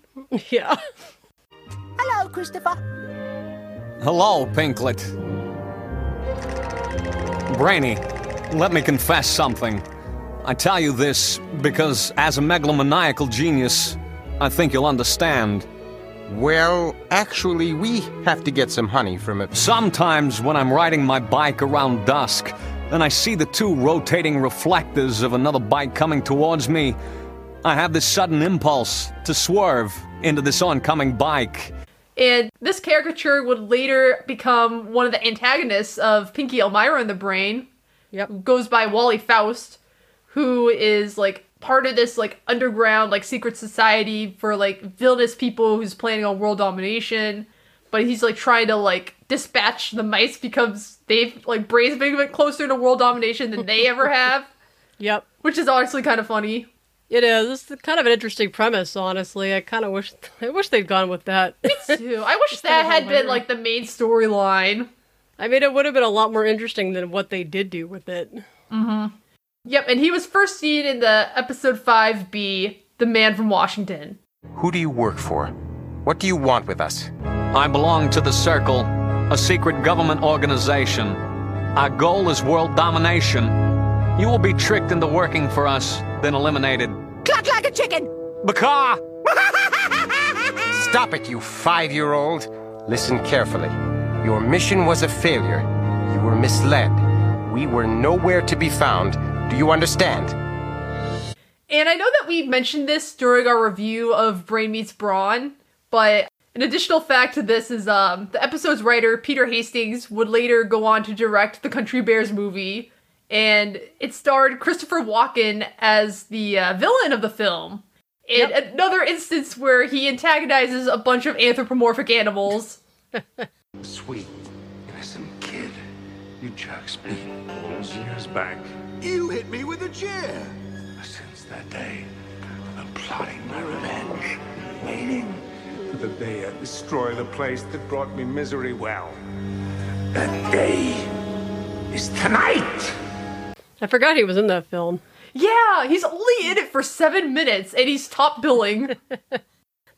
Yeah. Hello, Christopher. Hello, Pinklet. Brainy, let me confess something. I tell you this because, as a megalomaniacal genius, I think you'll understand. Well, actually, we have to get some honey from it. Sometimes when I'm riding my bike around dusk, and I see the two rotating reflectors of another bike coming towards me, I have this sudden impulse to swerve into this oncoming bike. And this caricature would later become one of the antagonists of Pinky Elmira and the Brain. Yep. Goes by Wally Faust, who is, like, part of this, like, underground, like, secret society for, like, villainous people who's planning on world domination. But he's, like, trying to, like, dispatch the mice because they've, like, Bray's been a bit closer to world domination than they ever have. Yep. Which is honestly kind of funny. It is. It's kind of an interesting premise, honestly. I kind of wish I wish they'd gone with that. Me too. I wish that had been, like, the main storyline. I mean, it would have been a lot more interesting than what they did do with it. Mm-hmm. Yep, and he was first seen in the episode five B, The Man from Washington. Who do you work for? What do you want with us? I belong to the Circle, a secret government organization. Our goal is world domination. You will be tricked into working for us, then eliminated. Cluck like a chicken! Bacaw! Stop it, you five-year-old. Listen carefully. Your mission was a failure. You were misled. We were nowhere to be found. Do you understand? And I know that we mentioned this during our review of Brain Meets Brawn, but an additional fact to this is um, the episode's writer, Peter Hastings, would later go on to direct the Country Bears movie, and it starred Christopher Walken as the uh, villain of the film. In yep. another instance where he antagonizes a bunch of anthropomorphic animals. Sweet, innocent kid, you jerks me. Years back, you hit me with a chair. Since that day, I've been plotting my revenge, waiting for the day I destroy the place that brought me misery. Well, that day is tonight. I forgot he was in that film. Yeah, he's only in it for seven minutes, and he's top billing.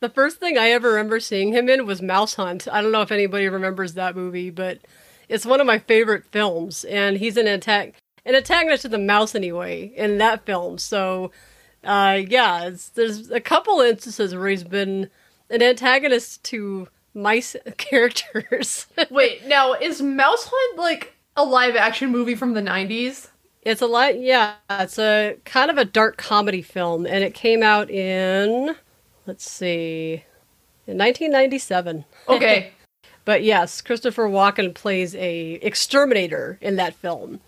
The first thing I ever remember seeing him in was Mouse Hunt. I don't know if anybody remembers that movie, but it's one of my favorite films, and he's an attack. An antagonist to the mouse, anyway, in that film. So, uh, yeah, it's, there's a couple instances where he's been an antagonist to mice characters. Wait, now, is Mouse Hunt, like, a live action movie from the nineties. It's a lot, yeah. It's a kind of a dark comedy film, and it came out in, let's see, in nineteen ninety-seven. Okay. But yes, Christopher Walken plays a exterminator in that film.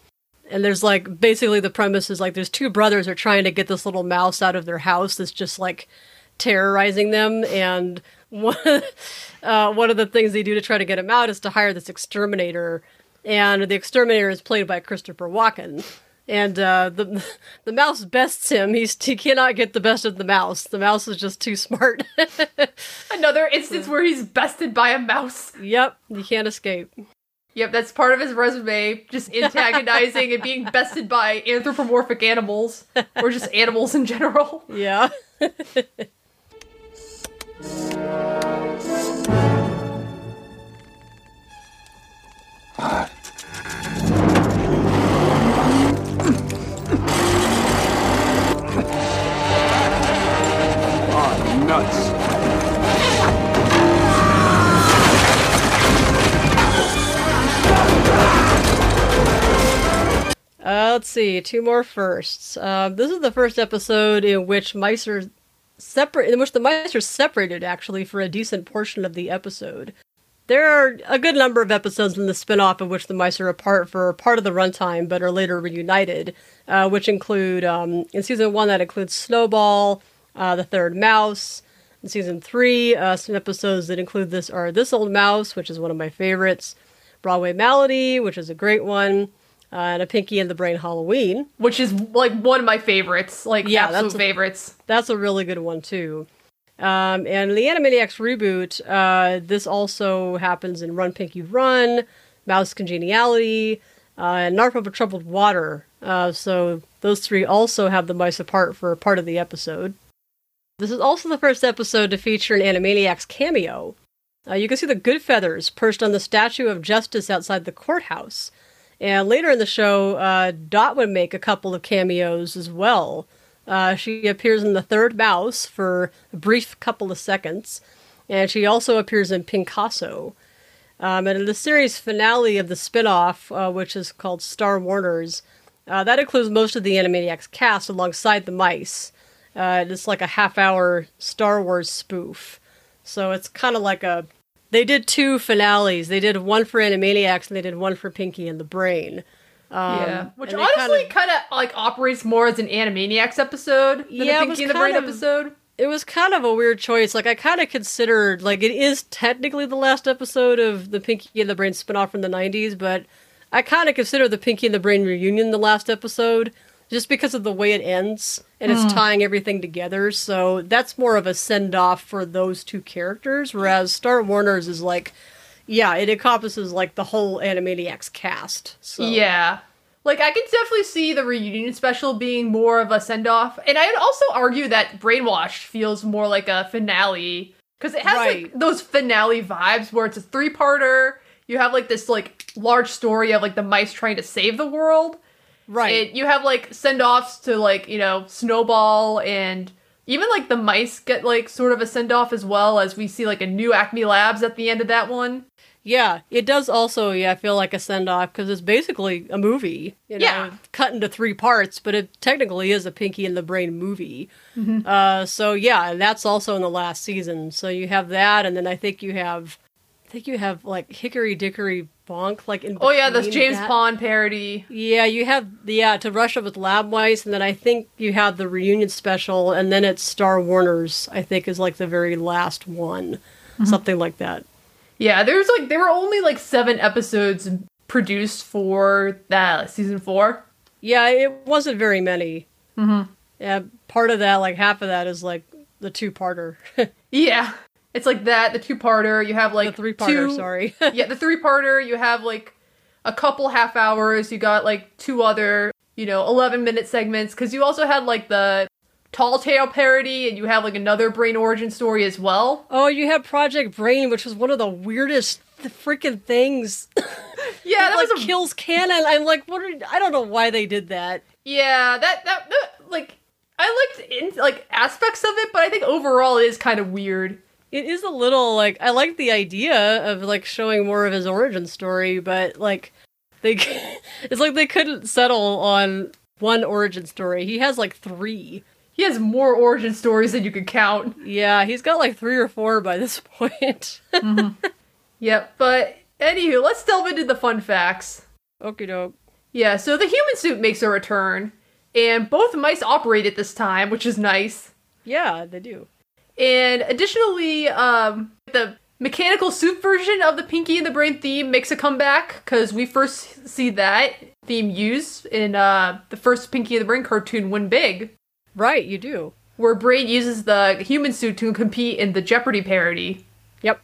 And there's like, basically the premise is like, there's two brothers who are trying to get this little mouse out of their house that's just like terrorizing them. And one, uh, one of the things they do to try to get him out is to hire this exterminator. And the exterminator is played by Christopher Walken. And uh, the the mouse bests him. He's, he cannot get the best of the mouse. The mouse is just too smart. Another instance where he's bested by a mouse. Yep, he can't escape. Yep, that's part of his resume, just antagonizing and being bested by anthropomorphic animals, or just animals in general. Yeah. Nuts. Uh, let's see, two more firsts. Uh, this is the first episode in which mice are separate, in which the mice are separated actually for a decent portion of the episode. There are a good number of episodes in the spinoff in which the mice are apart for part of the runtime, but are later reunited, uh, which include um, in season one that includes Snowball. Uh, the Third Mouse. In season three, uh, some episodes that include this are This Old Mouse, which is one of my favorites, Broadway Malady, which is a great one, uh, and A Pinky and the Brain Halloween. Which is, like, one of my favorites. Like, yeah, absolute that's a, favorites. That's a really good one, too. Um, and the Animaniacs reboot, uh, this also happens in Run Pinky Run, Mouse Congeniality, uh, and Narf of a Troubled Water. Uh, so those three also have the mice apart for part of the episode. This is also the first episode to feature an Animaniacs cameo. Uh, you can see the Goodfeathers perched on the statue of Justice outside the courthouse. And later in the show, uh, Dot would make a couple of cameos as well. Uh, she appears in The Third Mouse for a brief couple of seconds. And she also appears in Pincasso. Um, and in the series finale of the spinoff, uh, which is called Star Warners, uh, that includes most of the Animaniacs cast alongside the mice. Uh, it's like a half-hour Star Wars spoof. So it's kind of like a... They did two finales. They did one for Animaniacs, and they did one for Pinky and the Brain. Um, yeah, which honestly kind of like operates more as an Animaniacs episode than yeah, a Pinky and the Brain of, episode. It was kind of a weird choice. Like, I kind of considered... Like, it is technically the last episode of the Pinky and the Brain spinoff from the nineties, but I kind of consider the Pinky and the Brain reunion the last episode, just because of the way it ends, and it's mm. tying everything together, so that's more of a send-off for those two characters, whereas Star Warners is like, yeah, it encompasses, like, the whole Animaniacs cast. So. Yeah. Like, I can definitely see the reunion special being more of a send-off, and I'd also argue that Brainwash feels more like a finale, because it has, right. like, those finale vibes where it's a three-parter, you have, like, this, like, large story of, like, the mice trying to save the world. Right. It, you have, like, send-offs to, like, you know, Snowball, and even, like, the mice get, like, sort of a send-off as well, as we see, like, a new Acme Labs at the end of that one. Yeah, it does also, yeah, feel like a send-off, because it's basically a movie, you know, yeah. cut into three parts, but it technically is a Pinky and the Brain movie. Mm-hmm. Uh, so, yeah, and that's also in the last season. So you have that, and then I think you have, I think you have, like, Hickory Dickory Bonk, like in oh yeah, that's James that. Pond parody. Yeah, you have the yeah to Rush Up with Lab Mice, and then I think you have the reunion special, and then it's Star Warners. I think is like the very last one, mm-hmm. something like that. Yeah, there's like there were only like seven episodes produced for that season four. Yeah, it wasn't very many. Mm-hmm. Yeah, part of that, like half of that, is like the two-parter. Yeah. It's like that, the two-parter, you have like... The three-parter, two, sorry. Yeah, the three-parter, you have like a couple half hours, you got like two other, you know, eleven-minute segments, because you also had like the Tall Tale parody, and you have like another Brain origin story as well. Oh, you had Project Brain, which was one of the weirdest freaking things. Yeah, that like, was a... kills canon. I'm like, what? Are, I don't know why they did that. Yeah, that, that, that like, I liked in, like aspects of it, but I think overall it is kind of weird. It is a little, like, I like the idea of, like, showing more of his origin story, but, like, They it's like they couldn't settle on one origin story. He has like three. He has more origin stories than you could count. Yeah, he's got like three or four by this point. Mm-hmm. Yep, but anywho, let's delve into the fun facts. Okie doke. Yeah, so the human suit makes a return, and both mice operate at this time, which is nice. Yeah, they do. And additionally, um, the mechanical suit version of the Pinky and the Brain theme makes a comeback, because we first see that theme used in uh, the first Pinky and the Brain cartoon, Win Big. Right, you do. Where Brain uses the human suit to compete in the Jeopardy parody. Yep.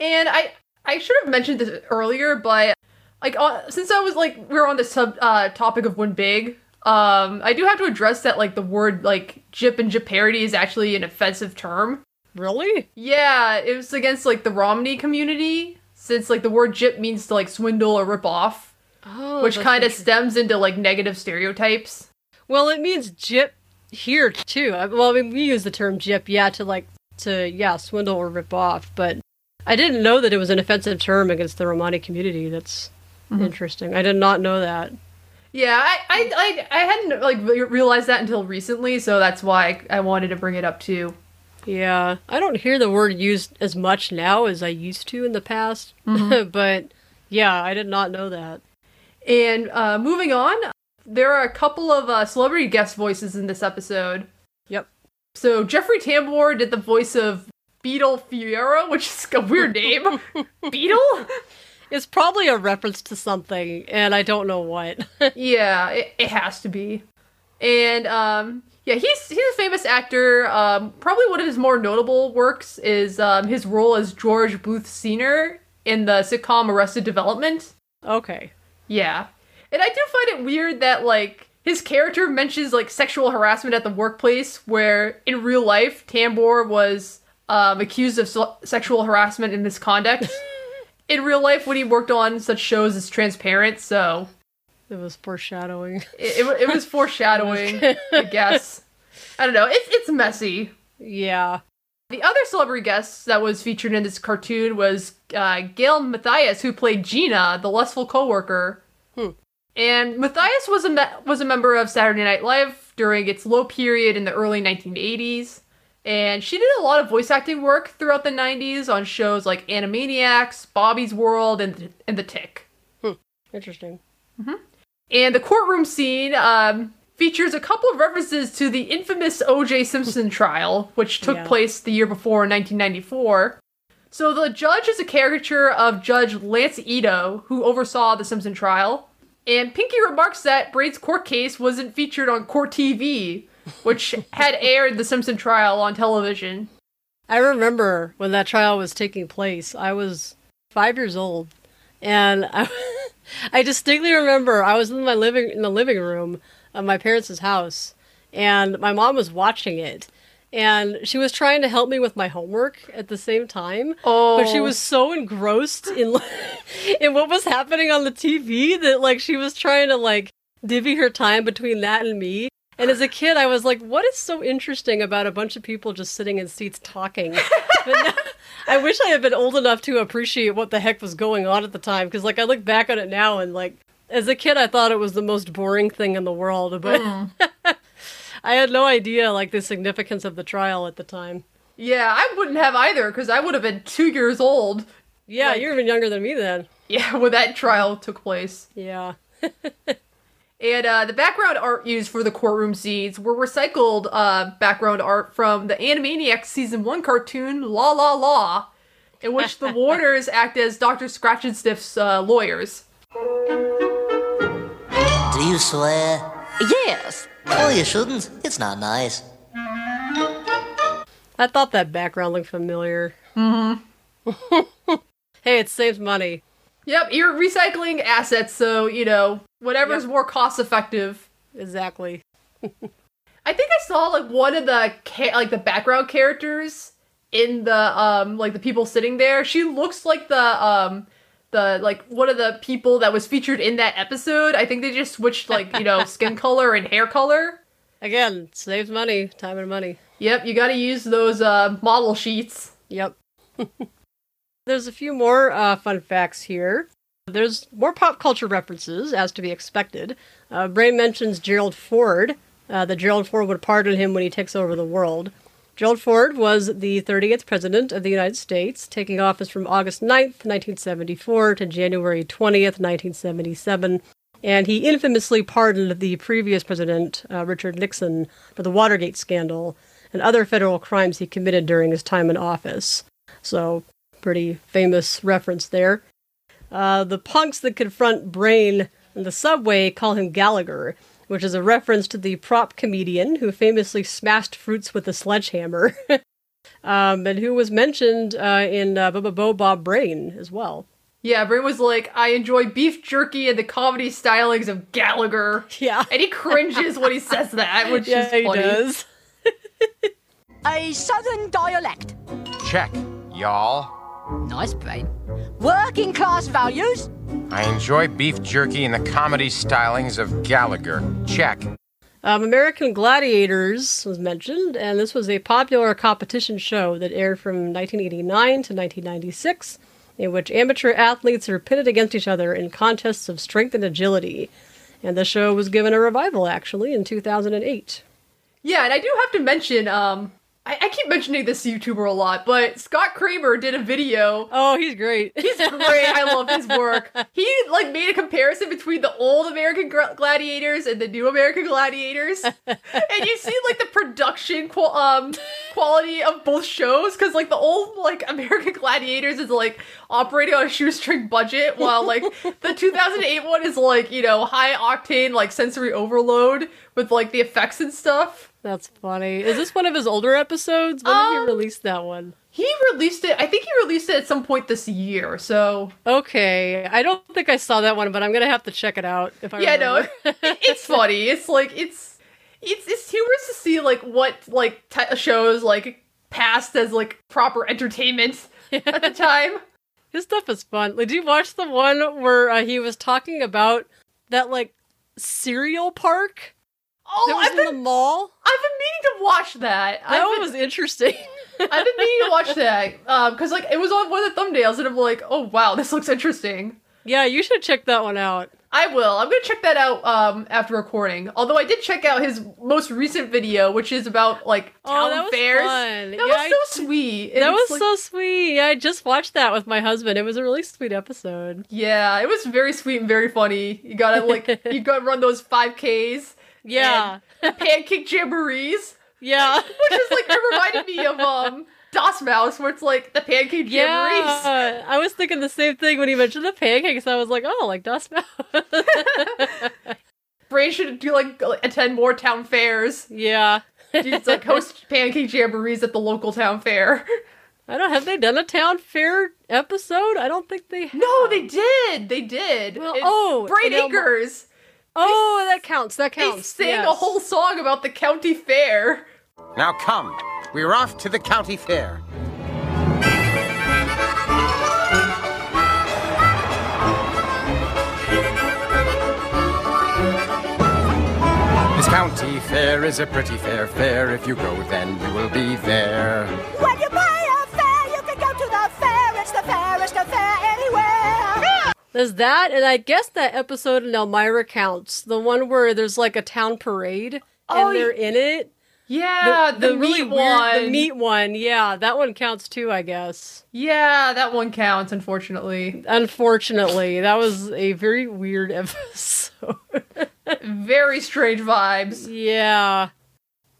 And I I should have mentioned this earlier, but like uh, since I was like we were on the sub uh, topic of Win Big, um, I do have to address that like the word like Jip and Jip parody is actually an offensive term. Really? Yeah, it was against like the Romney community, since like the word Jip means to like swindle or rip off, oh, which kind of stems into like negative stereotypes. Well, it means Jip here too. Well, I mean we use the term Jip, yeah, to like to yeah swindle or rip off, but. I didn't know that it was an offensive term against the Romani community. That's mm-hmm. interesting. I did not know that. Yeah, I, I, I, I hadn't like re- realized that until recently, so that's why I, I wanted to bring it up too. Yeah, I don't hear the word used as much now as I used to in the past, mm-hmm. but yeah, I did not know that. And uh, moving on, there are a couple of uh, celebrity guest voices in this episode. Yep. So Jeffrey Tambor did the voice of Beetle Fierro, which is a weird name. Beetle? It's probably a reference to something, and I don't know what. Yeah, it, it has to be. And, um, yeah, he's he's a famous actor. Um, probably one of his more notable works is um, his role as George Booth Senior in the sitcom Arrested Development. Okay. Yeah. And I do find it weird that, like, his character mentions, like, sexual harassment at the workplace, where in real life, Tambor was... Um, accused of so- sexual harassment and misconduct in real life when he worked on such shows as Transparent, so... It was foreshadowing. It, it, it was foreshadowing, I guess. I don't know, it's, it's messy. Yeah. The other celebrity guest that was featured in this cartoon was uh, Gail Mathias, who played Gina, the lustful coworker. Hmm. And Mathias was a, me- was a member of Saturday Night Live during its low period in the early nineteen eighties. And she did a lot of voice acting work throughout the nineties on shows like Animaniacs, Bobby's World, and, and The Tick. Hmm. Interesting. Mm-hmm. And the courtroom scene um, features a couple of references to the infamous O J Simpson trial, which took yeah. place the year before in nineteen ninety-four. So the judge is a caricature of Judge Lance Ito, who oversaw the Simpson trial. And Pinky remarks that Braid's court case wasn't featured on Court T V, which had aired the Simpson trial on television. I remember when that trial was taking place. I was five years old, and I, I distinctly remember I was in my living in the living room of my parents' house, and my mom was watching it, and she was trying to help me with my homework at the same time. Oh! But she was so engrossed in in what was happening on the T V that like she was trying to like divvy her time between that and me. And as a kid, I was like, what is so interesting about a bunch of people just sitting in seats talking? But now, I wish I had been old enough to appreciate what the heck was going on at the time. Because, like, I look back on it now and, like, as a kid, I thought it was the most boring thing in the world. But mm. I had no idea, like, the significance of the trial at the time. Yeah, I wouldn't have either, because I would have been two years old. Yeah, like, you're even younger than me then. Yeah, when that trial took place. Yeah. And uh, the background art used for the courtroom scenes were recycled uh, background art from the Animaniacs Season one cartoon, La La La, in which the Warners act as Doctor Scratch and Sniff's uh, lawyers. Do you swear? Yes. Well, you shouldn't. It's not nice. I thought that background looked familiar. Mm-hmm. Hey, it saves money. Yep, you're recycling assets, so, you know, whatever's yep. more cost-effective. Exactly. I think I saw, like, one of the, ca- like, the background characters in the, um, like, the people sitting there. She looks like the, um, the, like, one of the people that was featured in that episode. I think they just switched, like, you know, skin color and hair color. Again, saves money, time and money. Yep, you gotta use those uh, model sheets. Yep. There's a few more uh, fun facts here. There's more pop culture references, as to be expected. Uh, Bray mentions Gerald Ford, uh, that Gerald Ford would pardon him when he takes over the world. Gerald Ford was the thirtieth President of the United States, taking office from August ninth, nineteen seventy-four to January twentieth, nineteen seventy-seven. And he infamously pardoned the previous president, uh, Richard Nixon, for the Watergate scandal and other federal crimes he committed during his time in office. So, pretty famous reference there. Uh, the punks that confront Brain in the subway call him Gallagher, which is a reference to the prop comedian who famously smashed fruits with a sledgehammer, um, and who was mentioned uh, in uh, Bubba Bo Bob Brain as well. Yeah, Brain was like, I enjoy beef jerky and the comedy stylings of Gallagher. Yeah. And he cringes when he says that, which yeah, is funny. Yeah, he does. A southern dialect. Check, y'all. Nice, Brain. Working class values. I enjoy beef jerky and the comedy stylings of Gallagher. Check. Um, American Gladiators was mentioned, and this was a popular competition show that aired from nineteen eighty-nine to nineteen ninety-six. In which amateur athletes are pitted against each other in contests of strength and agility. And the show was given a revival, actually, in two thousand eight. Yeah, and I do have to mention, um, I, I keep mentioning this YouTuber a lot, but Scott Kramer did a video. Oh, he's great. He's great. I love his work. He, like, made a comparison between the old American Gladiators and the new American Gladiators. And you see, like, the production qu- um, quality of both shows, because, like, the old, like, American Gladiators is, like, operating on a shoestring budget, while, like, the two thousand eight one is, like, you know, high-octane, like, sensory overload with, like, the effects and stuff. That's funny. Is this one of his older episodes? When um, did he release that one? He released it, I think he released it at some point this year, so... Okay, I don't think I saw that one, but I'm gonna have to check it out if I yeah, remember. Yeah, no, it, it's funny. It's, like, it's... It's it's humorous to see, like, what, like, t- shows, like, passed as, like, proper entertainment yeah. at the time. His stuff is fun. Like, did you watch the one where uh, he was talking about that, like, cereal park? Oh, that was I've in been, the mall? I've been meaning to watch that. That I've one been, was interesting. I've been meaning to watch that. Um, because, like, it was on one of the thumbnails, and I'm like, oh, wow, this looks interesting. Yeah, you should check that one out. I will. I'm going to check that out um, after recording. Although I did check out his most recent video, which is about, like, town oh, that was fairs. Fun. That yeah, was so I, sweet. And that was like, so sweet. Yeah, I just watched that with my husband. It was a really sweet episode. Yeah, it was very sweet and very funny. You gotta, like, you gotta run those five Ks. Yeah. Pancake jamborees. Yeah. Which is, like, it reminded me of, um, Dot's Mouse, where it's, like, the pancake jamborees. Yeah, I was thinking the same thing when you mentioned the pancakes. I was like, oh, like Dot's Mouse. Brain should do, like, attend more town fairs. Yeah. Dude's, like, host pancake jamborees at the local town fair. I don't, have they done a town fair episode? I don't think they have. No, they did. They did. Well, it's oh. Brain Acres. Oh, they, that counts, that counts. They sang yes. a whole song about the county fair. Now come, we're off to the county fair. This county fair is a pretty fair fair. If you go, then you will be there. When you buy a fair, you can go to the fair. It's the fairest of fair anywhere. There's that, and I guess that episode in Elmira counts. The one where there's, like, a town parade, oh, and they're in it. Yeah, the, the, the really meat one. Weird, the meat one, yeah. That one counts, too, I guess. Yeah, that one counts, unfortunately. Unfortunately. That was a very weird episode. Very strange vibes. Yeah.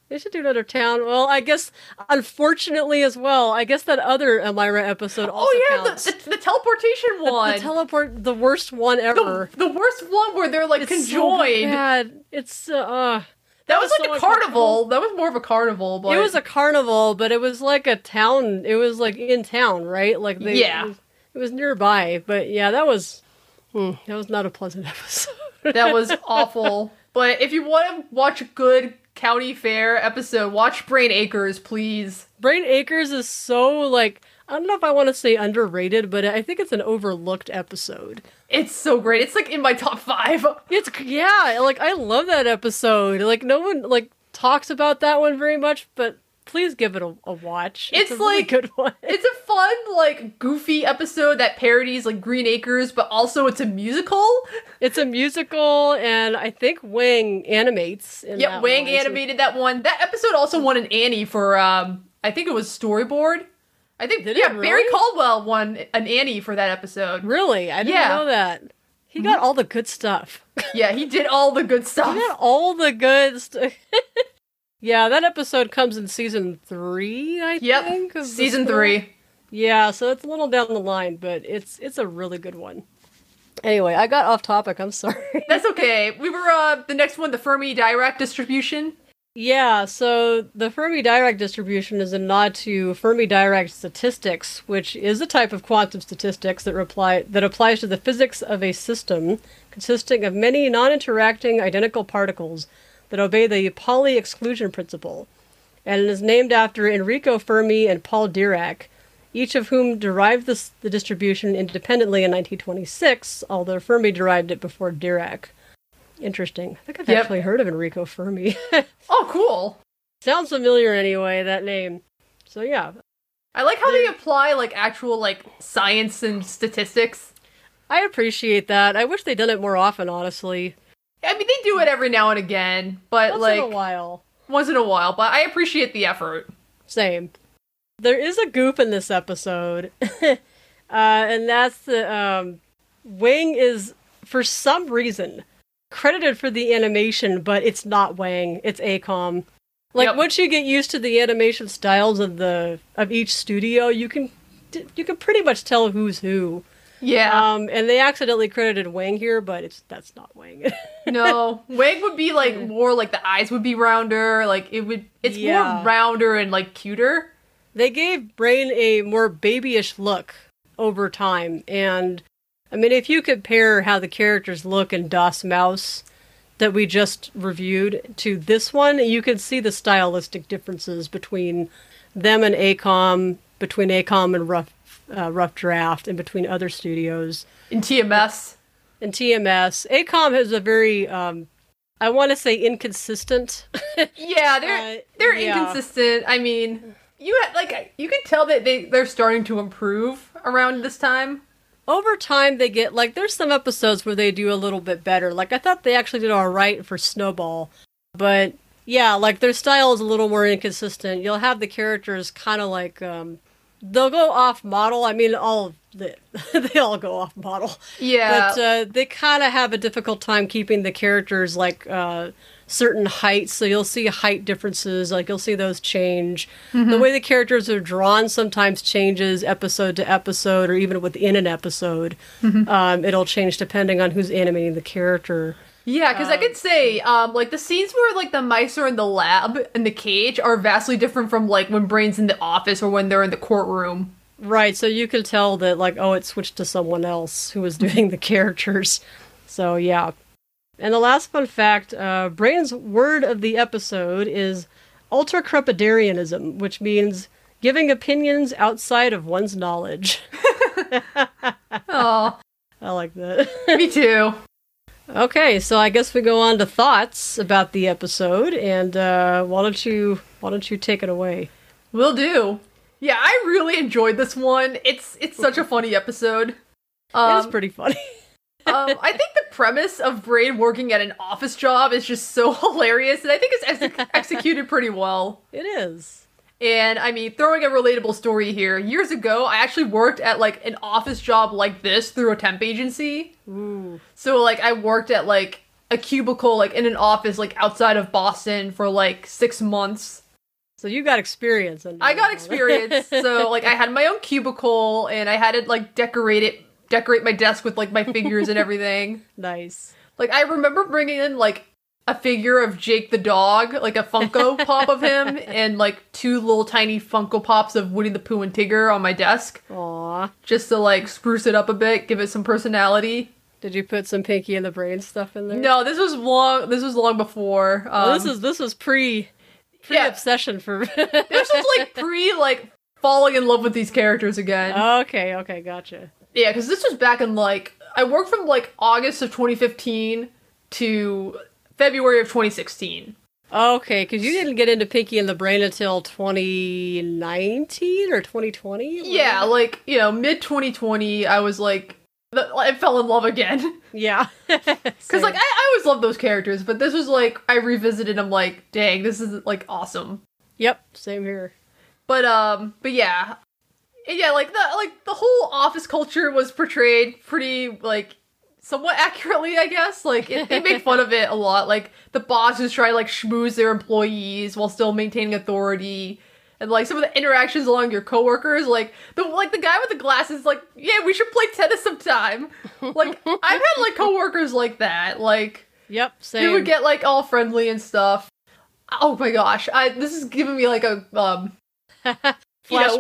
They should do another town. Well, I guess, unfortunately as well, I guess that other Elmira episode also Oh, yeah, counts. The, the, the teleportation one. The, the teleport, the worst one ever. The, the worst one where they're, like, it's conjoined. So bad. It's, uh... uh that, that was, was like so a carnival. Fun. That was more of a carnival, but... It was a carnival, but it was, like, a town. It was, like, in town, right? Like, they... Yeah. It was, it was nearby, but, yeah, that was... Hmm, that was not a pleasant episode. That was awful. But if you want to watch a good... county fair episode. Watch Brain Acres, please. Brain Acres is so, like, I don't know if I want to say underrated, but I think it's an overlooked episode. It's so great. It's, like, in my top five. It's, yeah, like, I love that episode. Like, no one, like, talks about that one very much, but please give it a, a watch. It's, it's a, like, really good one. It's a fun, like, goofy episode that parodies, like, Green Acres, but also it's a musical. It's a musical, and I think Wang animates in yep, that Wang one, animated too. that one. That episode also won an Annie for, um, I think it was Storyboard. I think Did yeah, really? Barry Caldwell won an Annie for that episode. Really? I didn't yeah. know that. He got all the good stuff. Yeah, he did all the good stuff. He got all the good stuff. Yeah, that episode comes in season three, I yep. think. Season three. Yeah, so it's a little down the line, but it's it's a really good one. Anyway, I got off topic. I'm sorry. That's okay. We were, uh, the next one, the Fermi-Dirac distribution. Yeah, so the Fermi-Dirac distribution is a nod to Fermi-Dirac statistics, which is a type of quantum statistics that reply that applies to the physics of a system consisting of many non-interacting identical particles that obey the Pauli exclusion principle, and it is named after Enrico Fermi and Paul Dirac, each of whom derived this, the distribution independently in nineteen twenty-six, although Fermi derived it before Dirac. Interesting. I think I've yep. actually heard of Enrico Fermi. Oh, cool. Sounds familiar anyway, that name. So, yeah. I like how they, they apply, like, actual, like, science and statistics. I appreciate that. I wish they'd done it more often, honestly. I mean, they do it every now and again, but, once like... Once in a while. Once in a while, but I appreciate the effort. Same. There is a goof in this episode, uh, and that's the, um... Wing is, for some reason, credited for the animation, but it's not Wang, it's A COM. Like, yep. once you get used to the animation styles of the of each studio, you can you can pretty much tell who's who. Yeah. Um, and they accidentally credited Wang here, but it's that's not Wang. No, Wang would be like more like the eyes would be rounder, like it would it's yeah. more rounder and like cuter. They gave Brain a more babyish look over time, and I mean, if you compare how the characters look in Dot's Mouse that we just reviewed to this one, you can see the stylistic differences between them and A COM, between A COM and Rough uh, Rough Draft, and between other studios. In T M S. In T M S. A COM has a very, um, I want to say inconsistent. yeah, they're uh, they're yeah. inconsistent. I mean, you have, like you can tell that they, they're starting to improve around this time. Over time, they get, like, there's some episodes where they do a little bit better. Like, I thought they actually did all right for Snowball. But, yeah, like, their style is a little more inconsistent. You'll have the characters kind of, like, um, they'll go off model. I mean, all of the, they all go off model. Yeah. But uh, they kind of have a difficult time keeping the characters, like, uh, certain heights. So you'll see height differences. Like, you'll see those change. Mm-hmm. The way the characters are drawn sometimes changes episode to episode, or even within an episode. Mm-hmm. Um, it'll change depending on who's animating the character. Yeah, because um, I could say, um, like, the scenes where, like, the mice are in the lab and the cage are vastly different from, like, when Brain's in the office or when they're in the courtroom. Right, so you can tell that, like, oh, it switched to someone else who was doing the characters. So, yeah. And the last fun fact, uh, Brain's word of the episode is ultra-crepidarianism, which means giving opinions outside of one's knowledge. Oh, I like that. Me too. Okay, so I guess we go on to thoughts about the episode, and uh, why don't you why don't you take it away? Will do. Yeah, I really enjoyed this one. It's it's such a funny episode. Um, it was pretty funny. um, I think the premise of Brain working at an office job is just so hilarious, and I think it's ex executed pretty well. It is. And, I mean, throwing a relatable story here, years ago, I actually worked at, like, an office job like this through a temp agency. Ooh. So, like, I worked at, like, a cubicle, like, in an office, like, outside of Boston for, like, six months. So you got experience. Under I got experience. So, like, I had my own cubicle, and I had to, like, decorate it. decorate my desk with, like, my figures and everything. Nice. Like, I remember bringing in, like, a figure of Jake the dog, like a Funko Pop of him, and, like, two little tiny Funko Pops of Woody the Pooh and Tigger on my desk. Aww. Just to, like, spruce it up a bit, give it some personality. Did you put some Pinky and the Brain stuff in there? No, this was long. This was long before. Um, well, this is this was pre, pre yeah. obsession for. This was like pre like falling in love with these characters again. Okay, okay, gotcha. Yeah, because this was back in like I worked from like August of twenty fifteen to February of twenty sixteen. Okay, because you didn't get into Pinky and the Brain until twenty nineteen or twenty twenty? Yeah, like, you know, mid twenty twenty, I was like, I fell in love again. Yeah. Because, like, I, I always loved those characters, but this was like, I revisited them like, dang, this is, like, awesome. Yep, same here. But, um, but yeah. Yeah, like, the, like, the whole office culture was portrayed pretty, like, somewhat accurately, I guess. Like, it, they make fun of it a lot. Like, the bosses try to, like, schmooze their employees while still maintaining authority. And, like, some of the interactions along your coworkers, like, the like the guy with the glasses, like, yeah, we should play tennis sometime. Like, I've had, like, coworkers like that. Like, yep, same. They would get, like, all friendly and stuff. Oh, my gosh. I This is giving me, like, a, um... flashbacks. You know,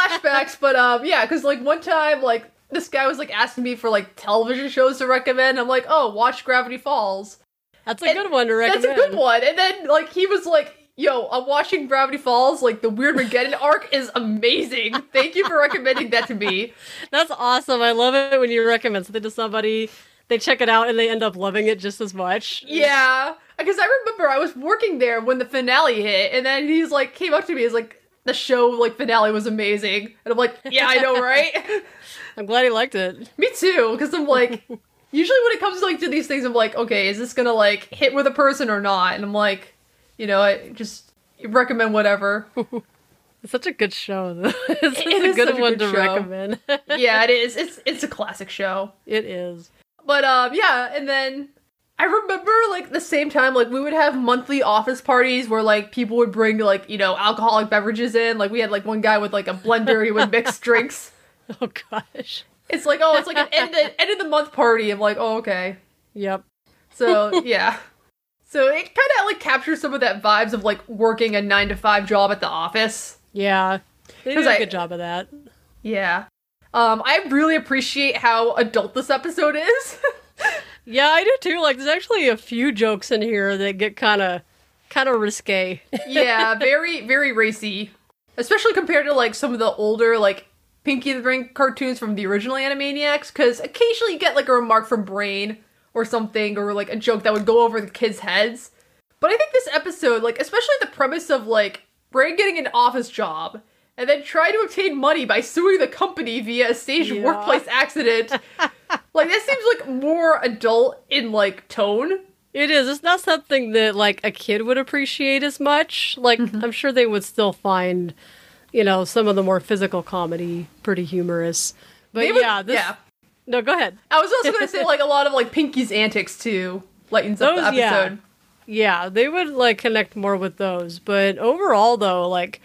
flashbacks, but, um, yeah, because, like, one time, like, this guy was, like, asking me for, like, television shows to recommend. I'm like, oh, watch Gravity Falls. That's a and good one to recommend. That's a good one. And then, like, he was like, yo, I'm watching Gravity Falls. Like, the Weird Mageddon arc is amazing. Thank you for recommending that to me. That's awesome. I love it when you recommend something to somebody. They check it out and they end up loving it just as much. Yeah. Because I remember I was working there when the finale hit. And then he's like, came up to me. He's like, the show, like, finale was amazing. And I'm like, yeah, I know, right? I'm glad he liked it. Me too, because I'm like, usually when it comes, like, to these things, I'm like, okay, is this gonna, like, hit with a person or not? And I'm like, you know, I just recommend whatever. It's such a good show, though. It's it is a good one a good to show. recommend. Yeah, it is. It's it's a classic show. It is. But, um, yeah, and then I remember, like, the same time, like, we would have monthly office parties where, like, people would bring, like, you know, alcoholic beverages in. Like, we had, like, one guy with, like, a blender. He would mix drinks. Oh, gosh. It's like, oh, it's like an end of, end of the month party. I'm like, oh, okay. Yep. So, yeah. So it kind of, like, captures some of that vibes of, like, working a nine to five job at the office. Yeah. They did a I, good job of that. Yeah. Um, I really appreciate how adult this episode is. Yeah, I do too. Like, there's actually a few jokes in here that get kind of, kind of risque. Yeah, very, very racy. Especially compared to, like, some of the older, like, Pinky and the Brain cartoons from the original Animaniacs. Because occasionally you get, like, a remark from Brain or something, or, like, a joke that would go over the kids' heads. But I think this episode, like, especially the premise of, like, Brain getting an office job and then trying to obtain money by suing the company via a staged yeah. workplace accident. Like, that seems, like, more adult in, like, tone. It is. It's not something that, like, a kid would appreciate as much. Like, mm-hmm. I'm sure they would still find, you know, some of the more physical comedy pretty humorous. But, they yeah, would, this... Yeah. No, go ahead. I was also going to say, like, a lot of, like, Pinky's antics, too, lightens those, up the episode. Yeah. yeah, they would, like, connect more with those. But overall, though, like,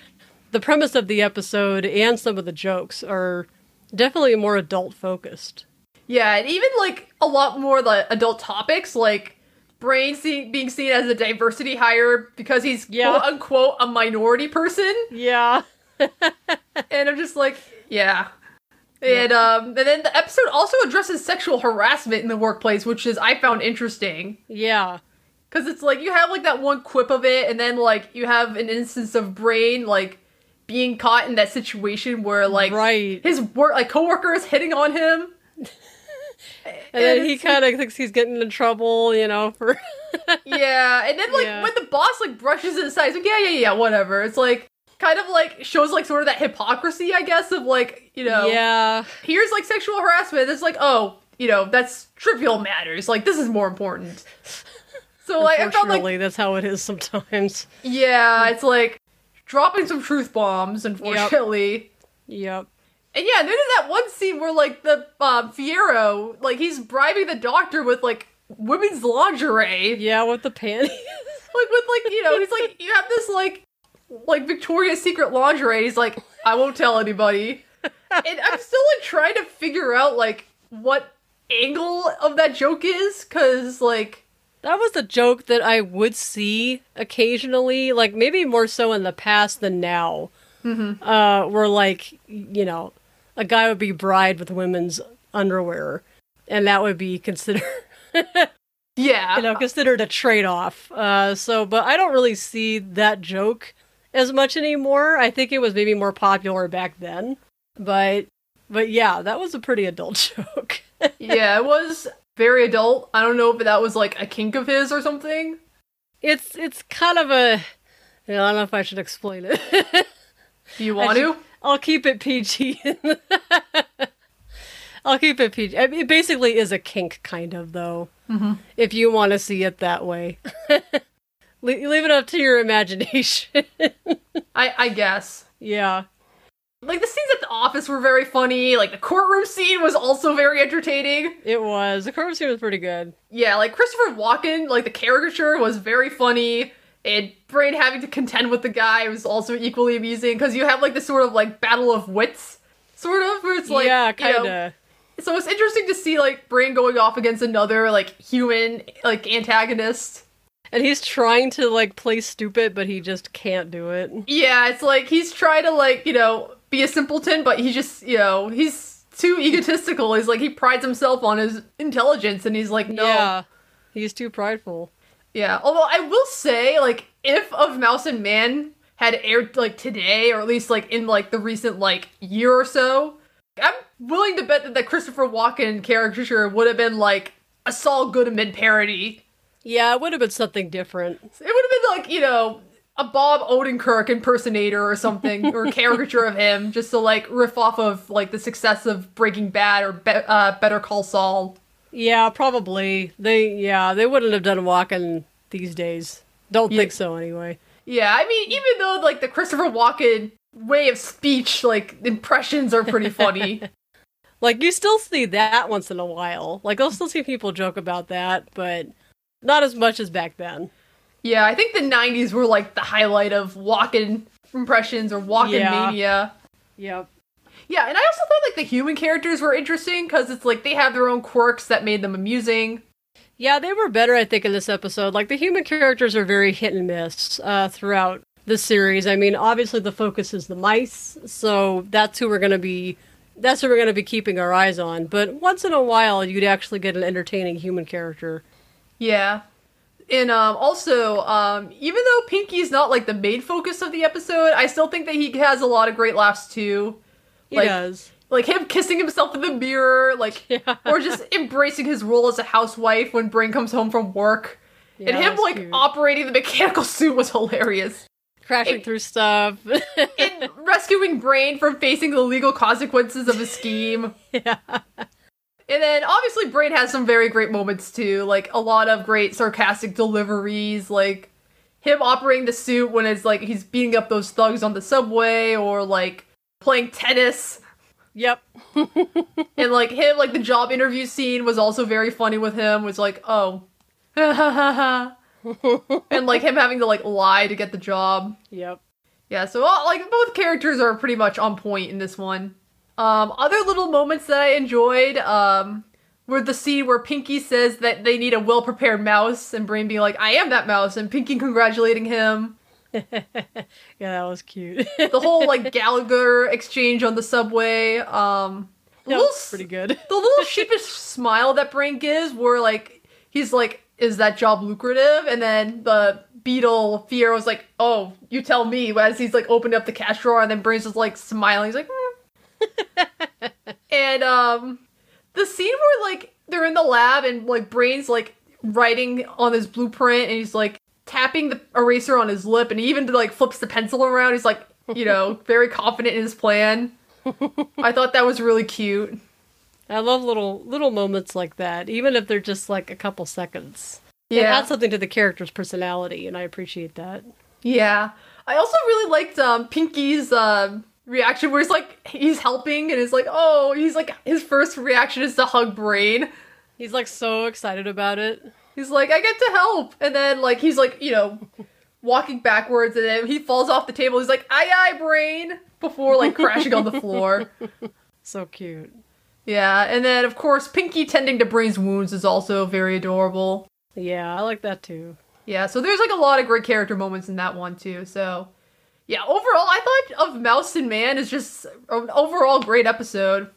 the premise of the episode and some of the jokes are definitely more adult-focused. Yeah, and even, like, a lot more the adult topics, like Brain see- being seen as a diversity hire because he's, yeah. quote-unquote, a minority person. Yeah. And I'm just like, yeah. And, yeah. um, and then the episode also addresses sexual harassment in the workplace, which is, I found interesting. Yeah. Because it's like, you have, like, that one quip of it, and then, like, you have an instance of Brain, like, being caught in that situation where, like, right. his work, like, coworker is hitting on him. And, and then he kind of like, thinks he's getting in trouble, you know, for... yeah, and then, like, yeah. when the boss, like, brushes it aside, he's like, yeah, yeah, yeah, whatever. It's, like, kind of, like, shows, like, sort of that hypocrisy, I guess, of, like, you know... Yeah. Here's, like, sexual harassment. It's like, oh, you know, that's trivial matters. Like, this is more important. So, like, I felt like... that's how it is sometimes. Yeah, it's, like, dropping some truth bombs, unfortunately. Yep. yep. And yeah, there's that one scene where, like, the uh, Fierro, like, he's bribing the doctor with, like, women's lingerie. Yeah, with the panties. Like, with, like, you know, he's like, you have this, like, like, Victoria's Secret lingerie. He's like, I won't tell anybody. And I'm still, like, trying to figure out, like, what angle of that joke is, because, like... That was a joke that I would see occasionally, like, maybe more so in the past than now. Mm-hmm. Uh, where, like, you know... a guy would be bribed with women's underwear. and that would be considered yeah, you know, considered a trade-off. Uh, so, but I don't really see that joke as much anymore. I think it was maybe more popular back then, but but yeah, that was a pretty adult joke. Yeah, it was very adult. I don't know if that was like a kink of his or something. It's it's kind of a, you know, I don't know if I should explain it. Do you want should, to? I'll keep it P G. I'll keep it P G. I mean, it basically is a kink, kind of, though, mm-hmm. if you want to see it that way. Le- leave it up to your imagination. I I guess. Yeah. Like, the scenes at the office were very funny. Like, the courtroom scene was also very entertaining. It was. The courtroom scene was pretty good. Yeah, like, Christopher Walken, like, the caricature was very funny. And Brain having to contend with the guy was also equally amusing. Because you have, like, this sort of, like, battle of wits, sort of, where it's like, yeah, kind of. You know, so it's interesting to see, like, Brain going off against another, like, human, like, antagonist. And he's trying to, like, play stupid, but he just can't do it. Yeah, it's like, he's trying to, like, you know, be a simpleton, but he just, you know, he's too egotistical. He's like, he prides himself on his intelligence, and he's like, no. Yeah, he's too prideful. Yeah, although I will say, like, if of Mouse and Man had aired, like, today, or at least, like, in, like, the recent, like, year or so, I'm willing to bet that the Christopher Walken caricature would have been, like, a Saul Goodman parody. Yeah, it would have been something different. It would have been, like, you know, a Bob Odenkirk impersonator or something, or a caricature of him, just to, like, riff off of, like, the success of Breaking Bad or Be- uh, Better Call Saul. Yeah, probably. They, yeah, they wouldn't have done Walken these days. Don't yeah. think so, anyway. Yeah, I mean, even though, like, the Christopher Walken way of speech, like, impressions are pretty funny. Like, you still see that once in a while. Like, I'll still see people joke about that, but not as much as back then. Yeah, I think the nineties were, like, the highlight of Walken impressions or Walken yeah. mania. Yep. Yeah, and I also thought, like, the human characters were interesting, because it's, like, they have their own quirks that made them amusing. Yeah, they were better, I think, in this episode. Like, the human characters are very hit and miss uh, throughout the series. I mean, obviously the focus is the mice, so that's who we're going to be, that's who we're going to be keeping our eyes on. But once in a while, you'd actually get an entertaining human character. Yeah. And um, also, um, even though Pinky's not, like, the main focus of the episode, I still think that he has a lot of great laughs, too. He like, does. Like, him kissing himself in the mirror, like, yeah. or just embracing his role as a housewife when Brain comes home from work. Yeah, and him, like, cute. Operating the mechanical suit was hilarious. Crashing and, through stuff. And rescuing Brain from facing the legal consequences of his scheme. Yeah. And then, obviously, Brain has some very great moments, too. Like, a lot of great sarcastic deliveries, like, him operating the suit when it's, like, he's beating up those thugs on the subway, or, like, playing tennis. Yep. And, like, him, like, the job interview scene was also very funny with him. Was like, oh. And, like, him having to, like, lie to get the job. Yep. Yeah, so, like, both characters are pretty much on point in this one. Um, other little moments that I enjoyed, um, were the scene where Pinky says that they need a well-prepared mouse, and Brain being like, I am that mouse, and Pinky congratulating him. Yeah, that was cute. The whole, like, Gallagher exchange on the subway, um... That little, was pretty good. The little sheepish smile that Brain gives, where, like, he's like, is that job lucrative? And then the Beetle Fierro's like, oh, you tell me, as he's, like, opened up the cash drawer, and then Brain's just, like, smiling, he's like, mm. And um the scene where, like, they're in the lab and, like, Brain's, like, writing on his blueprint, and he's, like, tapping the eraser on his lip, and he even, like, flips the pencil around. He's, like, you know, very confident in his plan. I thought that was really cute. I love little little moments like that, even if they're just, like, a couple seconds. Yeah, it adds something to the character's personality, and I appreciate that. Yeah, I also really liked um Pinky's um uh, reaction where he's like, he's helping, and it's like, oh, he's like, his first reaction is to hug Brain. He's like so excited about it. He's like, I get to help. And then, like, he's like, you know, walking backwards, and then he falls off the table. He's like, aye, aye, Brain, before, like, crashing on the floor. So cute. Yeah. And then, of course, Pinky tending to Brain's wounds is also very adorable. Yeah, I like that too. Yeah. So there's, like, a lot of great character moments in that one too. So yeah, overall, I thought of Mouse and Man is just an overall great episode.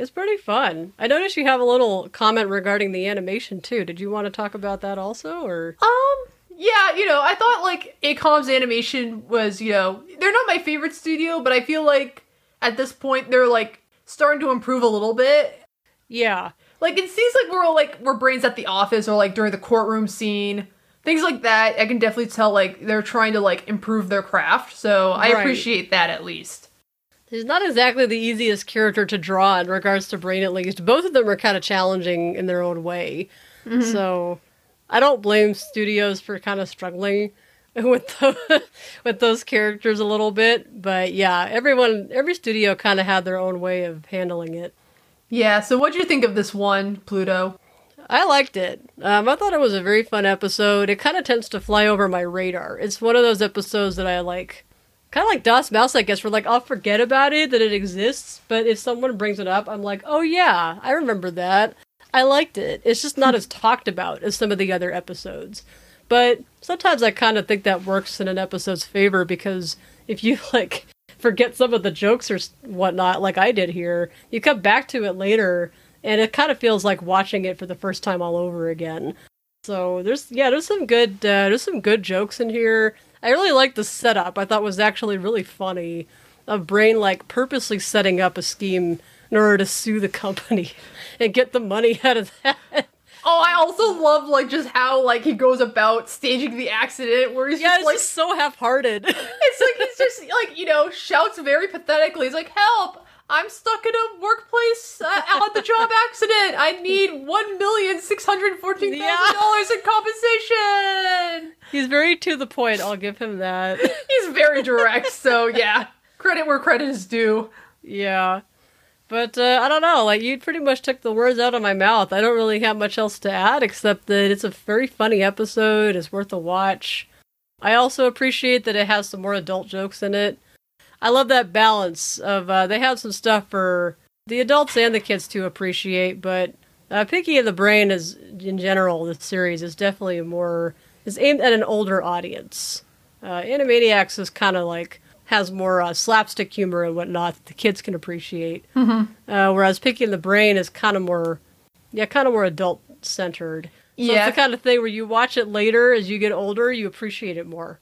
It's pretty fun. I noticed you have a little comment regarding the animation too. Did you want to talk about that also, or? Um, yeah, you know, I thought like A COM's animation was, you know, they're not my favorite studio, but I feel like at this point they're like starting to improve a little bit. Yeah. Like it seems like we're all like, we're brains at the office or like during the courtroom scene, things like that. I can definitely tell like they're trying to like improve their craft. So I right. appreciate that at least. He's not exactly the easiest character to draw in regards to Brain, at least. Both of them are kind of challenging in their own way. Mm-hmm. So I don't blame studios for kind of struggling with the, with those characters a little bit. But yeah, everyone, every studio kind of had their own way of handling it. Yeah, so what'd you think of this one, Pluto? I liked it. Um, I thought it was a very fun episode. It kind of tends to fly over my radar. It's one of those episodes that I like... Kind of like Dot's Mouse, I guess, where like, I'll forget about it, that it exists, but if someone brings it up, I'm like, oh yeah, I remember that. I liked it. It's just not as talked about as some of the other episodes. But sometimes I kind of think that works in an episode's favor, because if you like forget some of the jokes or whatnot, like I did here, you come back to it later, and it kind of feels like watching it for the first time all over again. So there's, yeah, there's some good, uh, there's some good jokes in here. I really liked the setup. I thought it was actually really funny of Brain like purposely setting up a scheme in order to sue the company and get the money out of that. Oh, I also love like just how like he goes about staging the accident where he's yeah, just, it's like, just so half-hearted. It's like he's just like, you know, shouts very pathetically. He's like, "Help! I'm stuck in a workplace uh, on the job accident. I need one million six hundred fourteen thousand dollars yeah. in compensation." He's very to the point. I'll give him that. He's very direct. So yeah, credit where credit is due. Yeah. But uh, I don't know. Like, you pretty much took the words out of my mouth. I don't really have much else to add except that it's a very funny episode. It's worth a watch. I also appreciate that it has some more adult jokes in it. I love that balance of, uh, they have some stuff for the adults and the kids to appreciate, but uh, Pinky and the Brain is, in general, the series is definitely more, is aimed at an older audience. Uh, Animaniacs is kind of like, has more uh, slapstick humor and whatnot that the kids can appreciate. Mm-hmm. Uh, whereas Pinky and the Brain is kind of more, yeah, kind of more adult-centered. So yeah. It's the kind of thing where you watch it later, as you get older, you appreciate it more.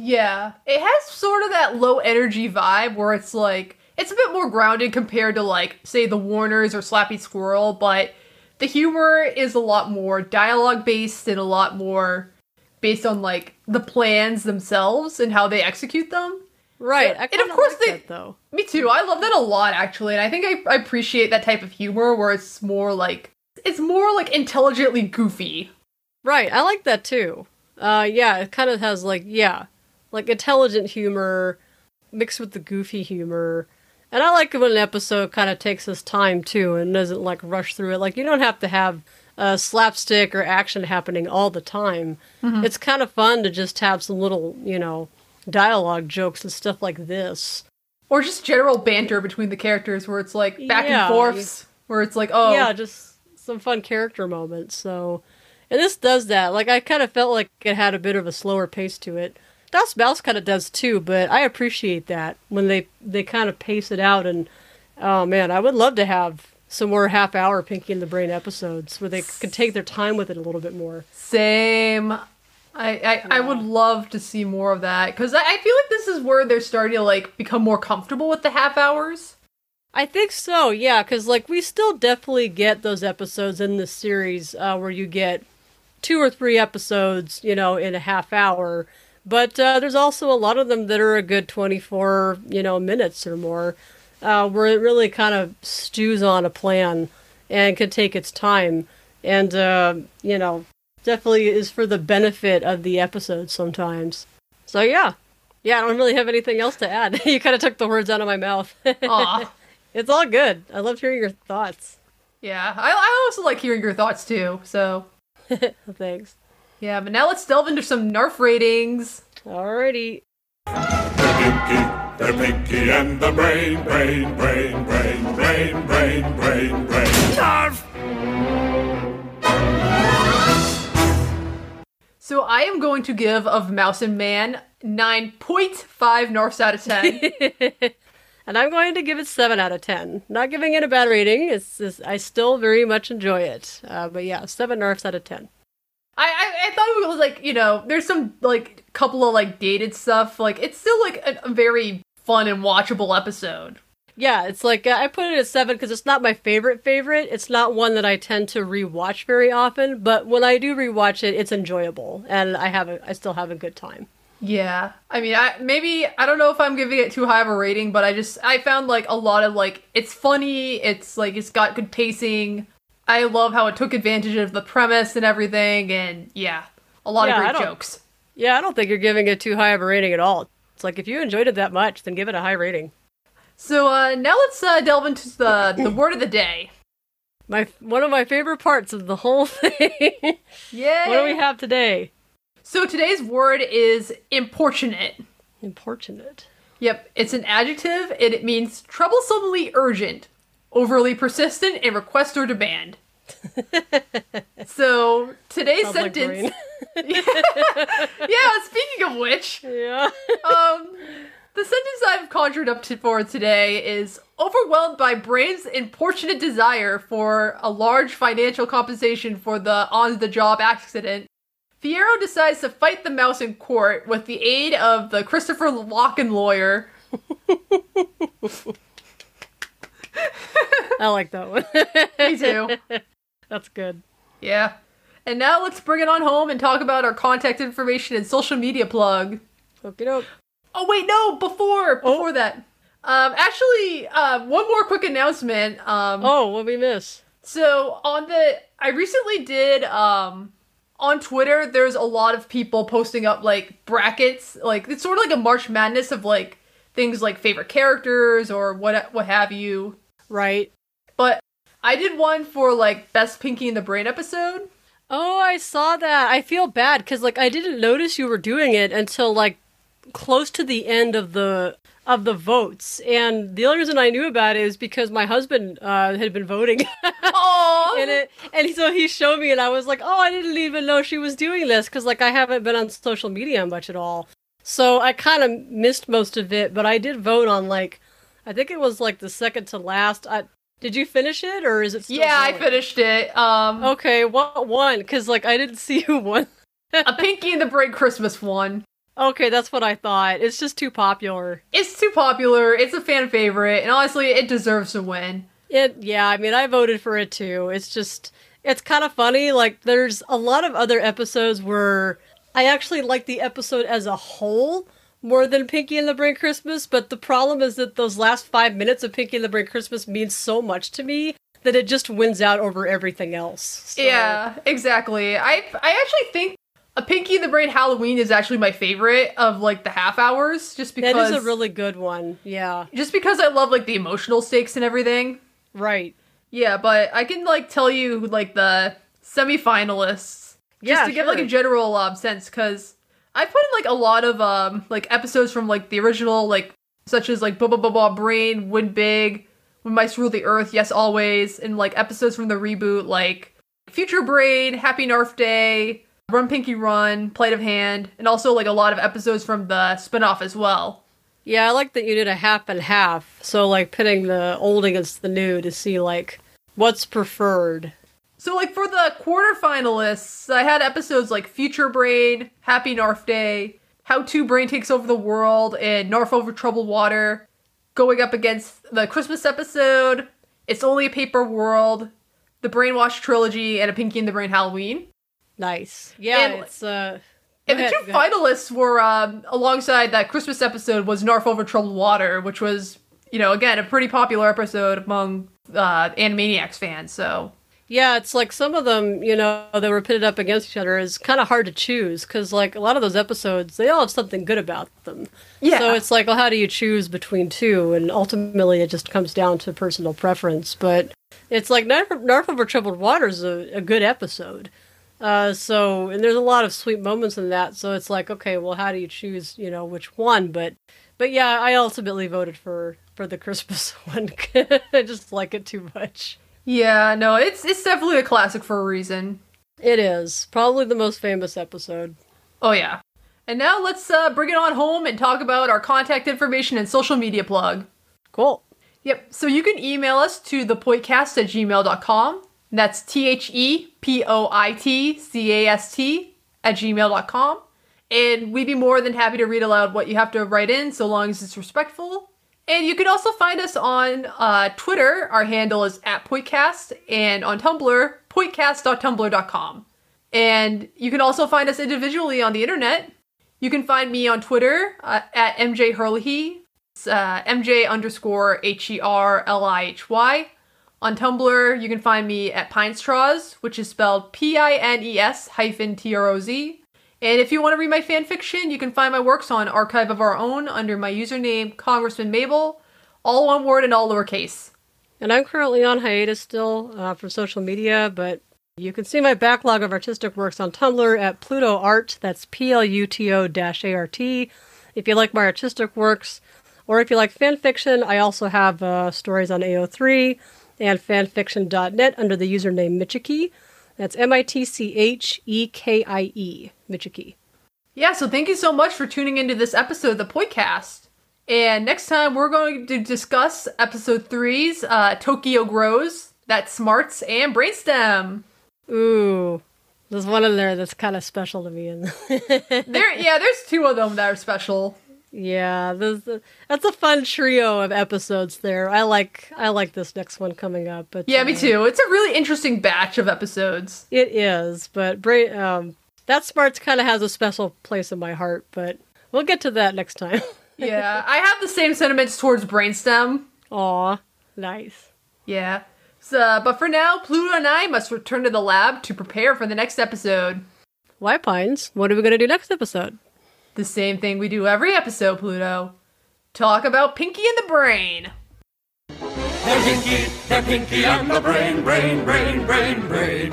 Yeah, it has sort of that low energy vibe where it's like, it's a bit more grounded compared to like, say, the Warners or Slappy Squirrel, but the humor is a lot more dialogue based and a lot more based on like the plans themselves and how they execute them. Right, so, I and of course like they, that, though. Me too, I love that a lot actually, and I think I, I appreciate that type of humor where it's more like, it's more like intelligently goofy. Right, I like that too. Uh, yeah, it kind of has like, yeah. Like, intelligent humor mixed with the goofy humor. And I like when an episode kind of takes its time, too, and doesn't, like, rush through it. Like, you don't have to have uh, slapstick or action happening all the time. Mm-hmm. It's kind of fun to just have some little, you know, dialogue jokes and stuff like this. Or just general banter between the characters where it's, like, back yeah. and forths, where it's like, oh. Yeah, just some fun character moments, so. And this does that. Like, I kind of felt like it had a bit of a slower pace to it. Dot's Mouse kind of does too, but I appreciate that when they, they kind of pace it out. And oh man, I would love to have some more half hour Pinky and the Brain episodes where they could take their time with it a little bit more. Same. I, I, yeah. I would love to see more of that because I, I feel like this is where they're starting to like become more comfortable with the half hours. I think so, yeah, because like we still definitely get those episodes in this series uh, where you get two or three episodes, you know, in a half hour. But uh, there's also a lot of them that are a good twenty-four, you know, minutes or more, uh, where it really kind of stews on a plan and could take its time. And, uh, you know, definitely is for the benefit of the episode sometimes. So, yeah. Yeah, I don't really have anything else to add. You kind of took the words out of my mouth. Aw. It's all good. I love hearing your thoughts. Yeah, I, I also like hearing your thoughts, too, so. Thanks. Yeah, but now let's delve into some Narf ratings. Alrighty. The Pinky, the Pinky and the Brain, Brain, Brain, Brain, Brain, Brain, Brain, Brain. Narf! So I am going to give of Mouse and Man nine point five Narfs out of ten. and I'm going to give it seven out of ten. Not giving it a bad rating. It's, it's I still very much enjoy it. Uh, but yeah, seven Narfs out of ten. I, I, I thought it was like, you know, there's some like couple of like dated stuff. Like it's still like a, a very fun and watchable episode. Yeah, it's like, uh, I put it at seven because it's not my favorite favorite. It's not one that I tend to rewatch very often, but when I do rewatch it, it's enjoyable, and I have a, I still have a good time. Yeah, I mean, I maybe, I don't know if I'm giving it too high of a rating, but I just, I found, like, a lot of, like, it's funny, it's, like, it's got good pacing, I love how it took advantage of the premise and everything, and, yeah, a lot yeah, of great jokes. Yeah, I don't think you're giving it too high of a rating at all. It's like, if you enjoyed it that much, then give it a high rating. So uh, now let's uh, delve into the the word of the day. My one of my favorite parts of the whole thing. Yeah. What do we have today? So today's word is importunate. Importunate. Yep, it's an adjective, and it means troublesomely urgent, overly persistent in request or demand. So today's Sounds sentence. Like yeah. yeah. Speaking of which. Yeah. um. The sentence I've conjured up to for today is overwhelmed by Brain's importunate desire for a large financial compensation for the on-the-job accident. Fierro decides to fight the mouse in court with the aid of the Christopher Walken lawyer. I like that one. Me too. That's good. Yeah. And now let's bring it on home and talk about our contact information and social media plug. Okie doke. Oh, wait, no, before, before oh. that. Um, actually, uh, one more quick announcement. Um, oh, what did we miss? So, on the, I recently did, um, on Twitter, there's a lot of people posting up, like, brackets. Like, it's sort of like a March Madness of, like, things like favorite characters or what what have you. Right. But I did one for, like, best Pinky and the Brain episode. Oh, I saw that. I feel bad, because, like, I didn't notice you were doing it until, like, close to the end of the of the votes, and the only reason I knew about it is because my husband uh, had been voting in it, and so he showed me, and I was like, "Oh, I didn't even know she was doing this," because like I haven't been on social media much at all, so I kind of missed most of it. But I did vote on like, I think it was like the second to last. I, did you finish it, or is it still yeah, going? I finished it. Um, okay, what won? Because like I didn't see who won. A Pinky and the Brain Christmas won. Okay, that's what I thought. It's just too popular. It's too popular. It's a fan favorite, and honestly, it deserves to win. It, yeah, I mean, I voted for it too. It's just, it's kind of funny. Like, there's a lot of other episodes where I actually like the episode as a whole more than Pinky and the Brain Christmas, but the problem is that those last five minutes of Pinky and the Brain Christmas means so much to me that it just wins out over everything else. So. Yeah, exactly. I I actually think A Pinky and the Brain Halloween is actually my favorite of, like, the half hours, just because... That is a really good one, yeah. Just because I love, like, the emotional stakes and everything. Right. Yeah, but I can, like, tell you, like, the semi-finalists, just yeah, to sure. give, like, a general um, sense, because I put in, like, a lot of, um, like, episodes from, like, the original, like, such as, like, Blah Blah Blah Blah Brain, Win Big, When Mice Rule the Earth, Yes Always, and, like, episodes from the reboot, like, Future Brain, Happy Narf Day... Run Pinky Run, Plate of Hand, and also like a lot of episodes from the spinoff as well. Yeah, I like that you did a half and half, so like pitting the old against the new to see like what's preferred. So like for the quarterfinalists, I had episodes like Future Brain, Happy Narf Day, How To Brain Takes Over the World, and Narf Over Troubled Water, going up against the Christmas episode, It's Only a Paper World, the Brainwash trilogy, and A Pinky and the Brain Halloween. Nice. Yeah, and, it's, uh... And ahead, the two finalists were, um, alongside that Christmas episode was Narf Over Troubled Water, which was, you know, again, a pretty popular episode among, uh, Animaniacs fans, so... Yeah, it's like some of them, you know, that were pitted up against each other is kind of hard to choose, because, like, a lot of those episodes, they all have something good about them. Yeah. So it's like, well, how do you choose between two? And ultimately, it just comes down to personal preference, but it's like, Narf, Narf Over Troubled Water is a, a good episode. Uh, so, and there's a lot of sweet moments in that, so it's like, okay, well, how do you choose, you know, which one? But, but yeah, I ultimately voted for, for the Christmas one. I just like it too much. Yeah, no, it's, it's definitely a classic for a reason. It is. Probably the most famous episode. Oh, yeah. And now let's, uh, bring it on home and talk about our contact information and social media plug. Cool. Yep, so you can email us to thepointcast at gmail dot com. That's T H E P O I T C A S T at gmail dot com. And we'd be more than happy to read aloud what you have to write in, so long as it's respectful. And you can also find us on uh, Twitter. Our handle is at Pointcast, and on Tumblr, pointcast dot tumblr dot com. And you can also find us individually on the internet. You can find me on Twitter uh, at M J Herlihy. It's uh, M J underscore H E R L I H Y. On Tumblr, you can find me at Pinestraws, which is spelled P I N E S hyphen T R O Z. And if you want to read my fanfiction, you can find my works on Archive of Our Own under my username Congressman Mabel, all one word and all lowercase. And I'm currently on hiatus still uh, from social media, but you can see my backlog of artistic works on Tumblr at Pluto Art. That's P L U T O A R T. If you like my artistic works, or if you like fanfiction, I also have uh, stories on A O three and fanfiction dot net under the username Michiki. That's M I T C H E K I E, Michiki. Yeah, so thank you so much for tuning into this episode of the Pointcast. And next time, we're going to discuss episode three's uh, Tokyo Grows, That Smarts, and Brainstem. Ooh, there's one in there that's kind of special to me. there, yeah, there's two of them that are special. Yeah, there's, uh, that's a fun trio of episodes there. I like I like this next one coming up. But yeah, uh, me too. It's a really interesting batch of episodes. It is, but Bra- um, That Smarts kind of has a special place in my heart, but we'll get to that next time. Yeah, I have the same sentiments towards Brainstem. Aw, nice. Yeah, so, but for now, Pluto and I must return to the lab to prepare for the next episode. Why, Pines? What are we going to do next episode? The same thing we do every episode, Pluto. Talk about Pinky and the Brain. They're Pinky, they're Pinky and the Brain, Brain, Brain, Brain, Brain.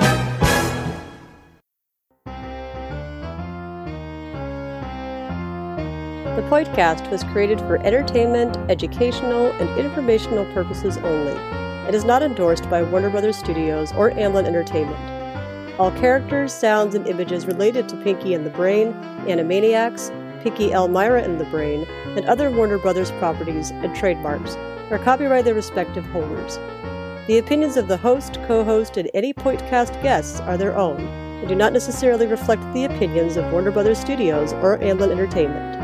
The podcast was created for entertainment, educational, and informational purposes only. It is not endorsed by Warner Brothers Studios or Amblin Entertainment. All characters, sounds, and images related to Pinky and the Brain, Animaniacs, Pinky Elmira and the Brain, and other Warner Brothers properties and trademarks are copyright their respective holders. The opinions of the host, co-host, and any Pointcast guests are their own and do not necessarily reflect the opinions of Warner Brothers Studios or Amblin Entertainment.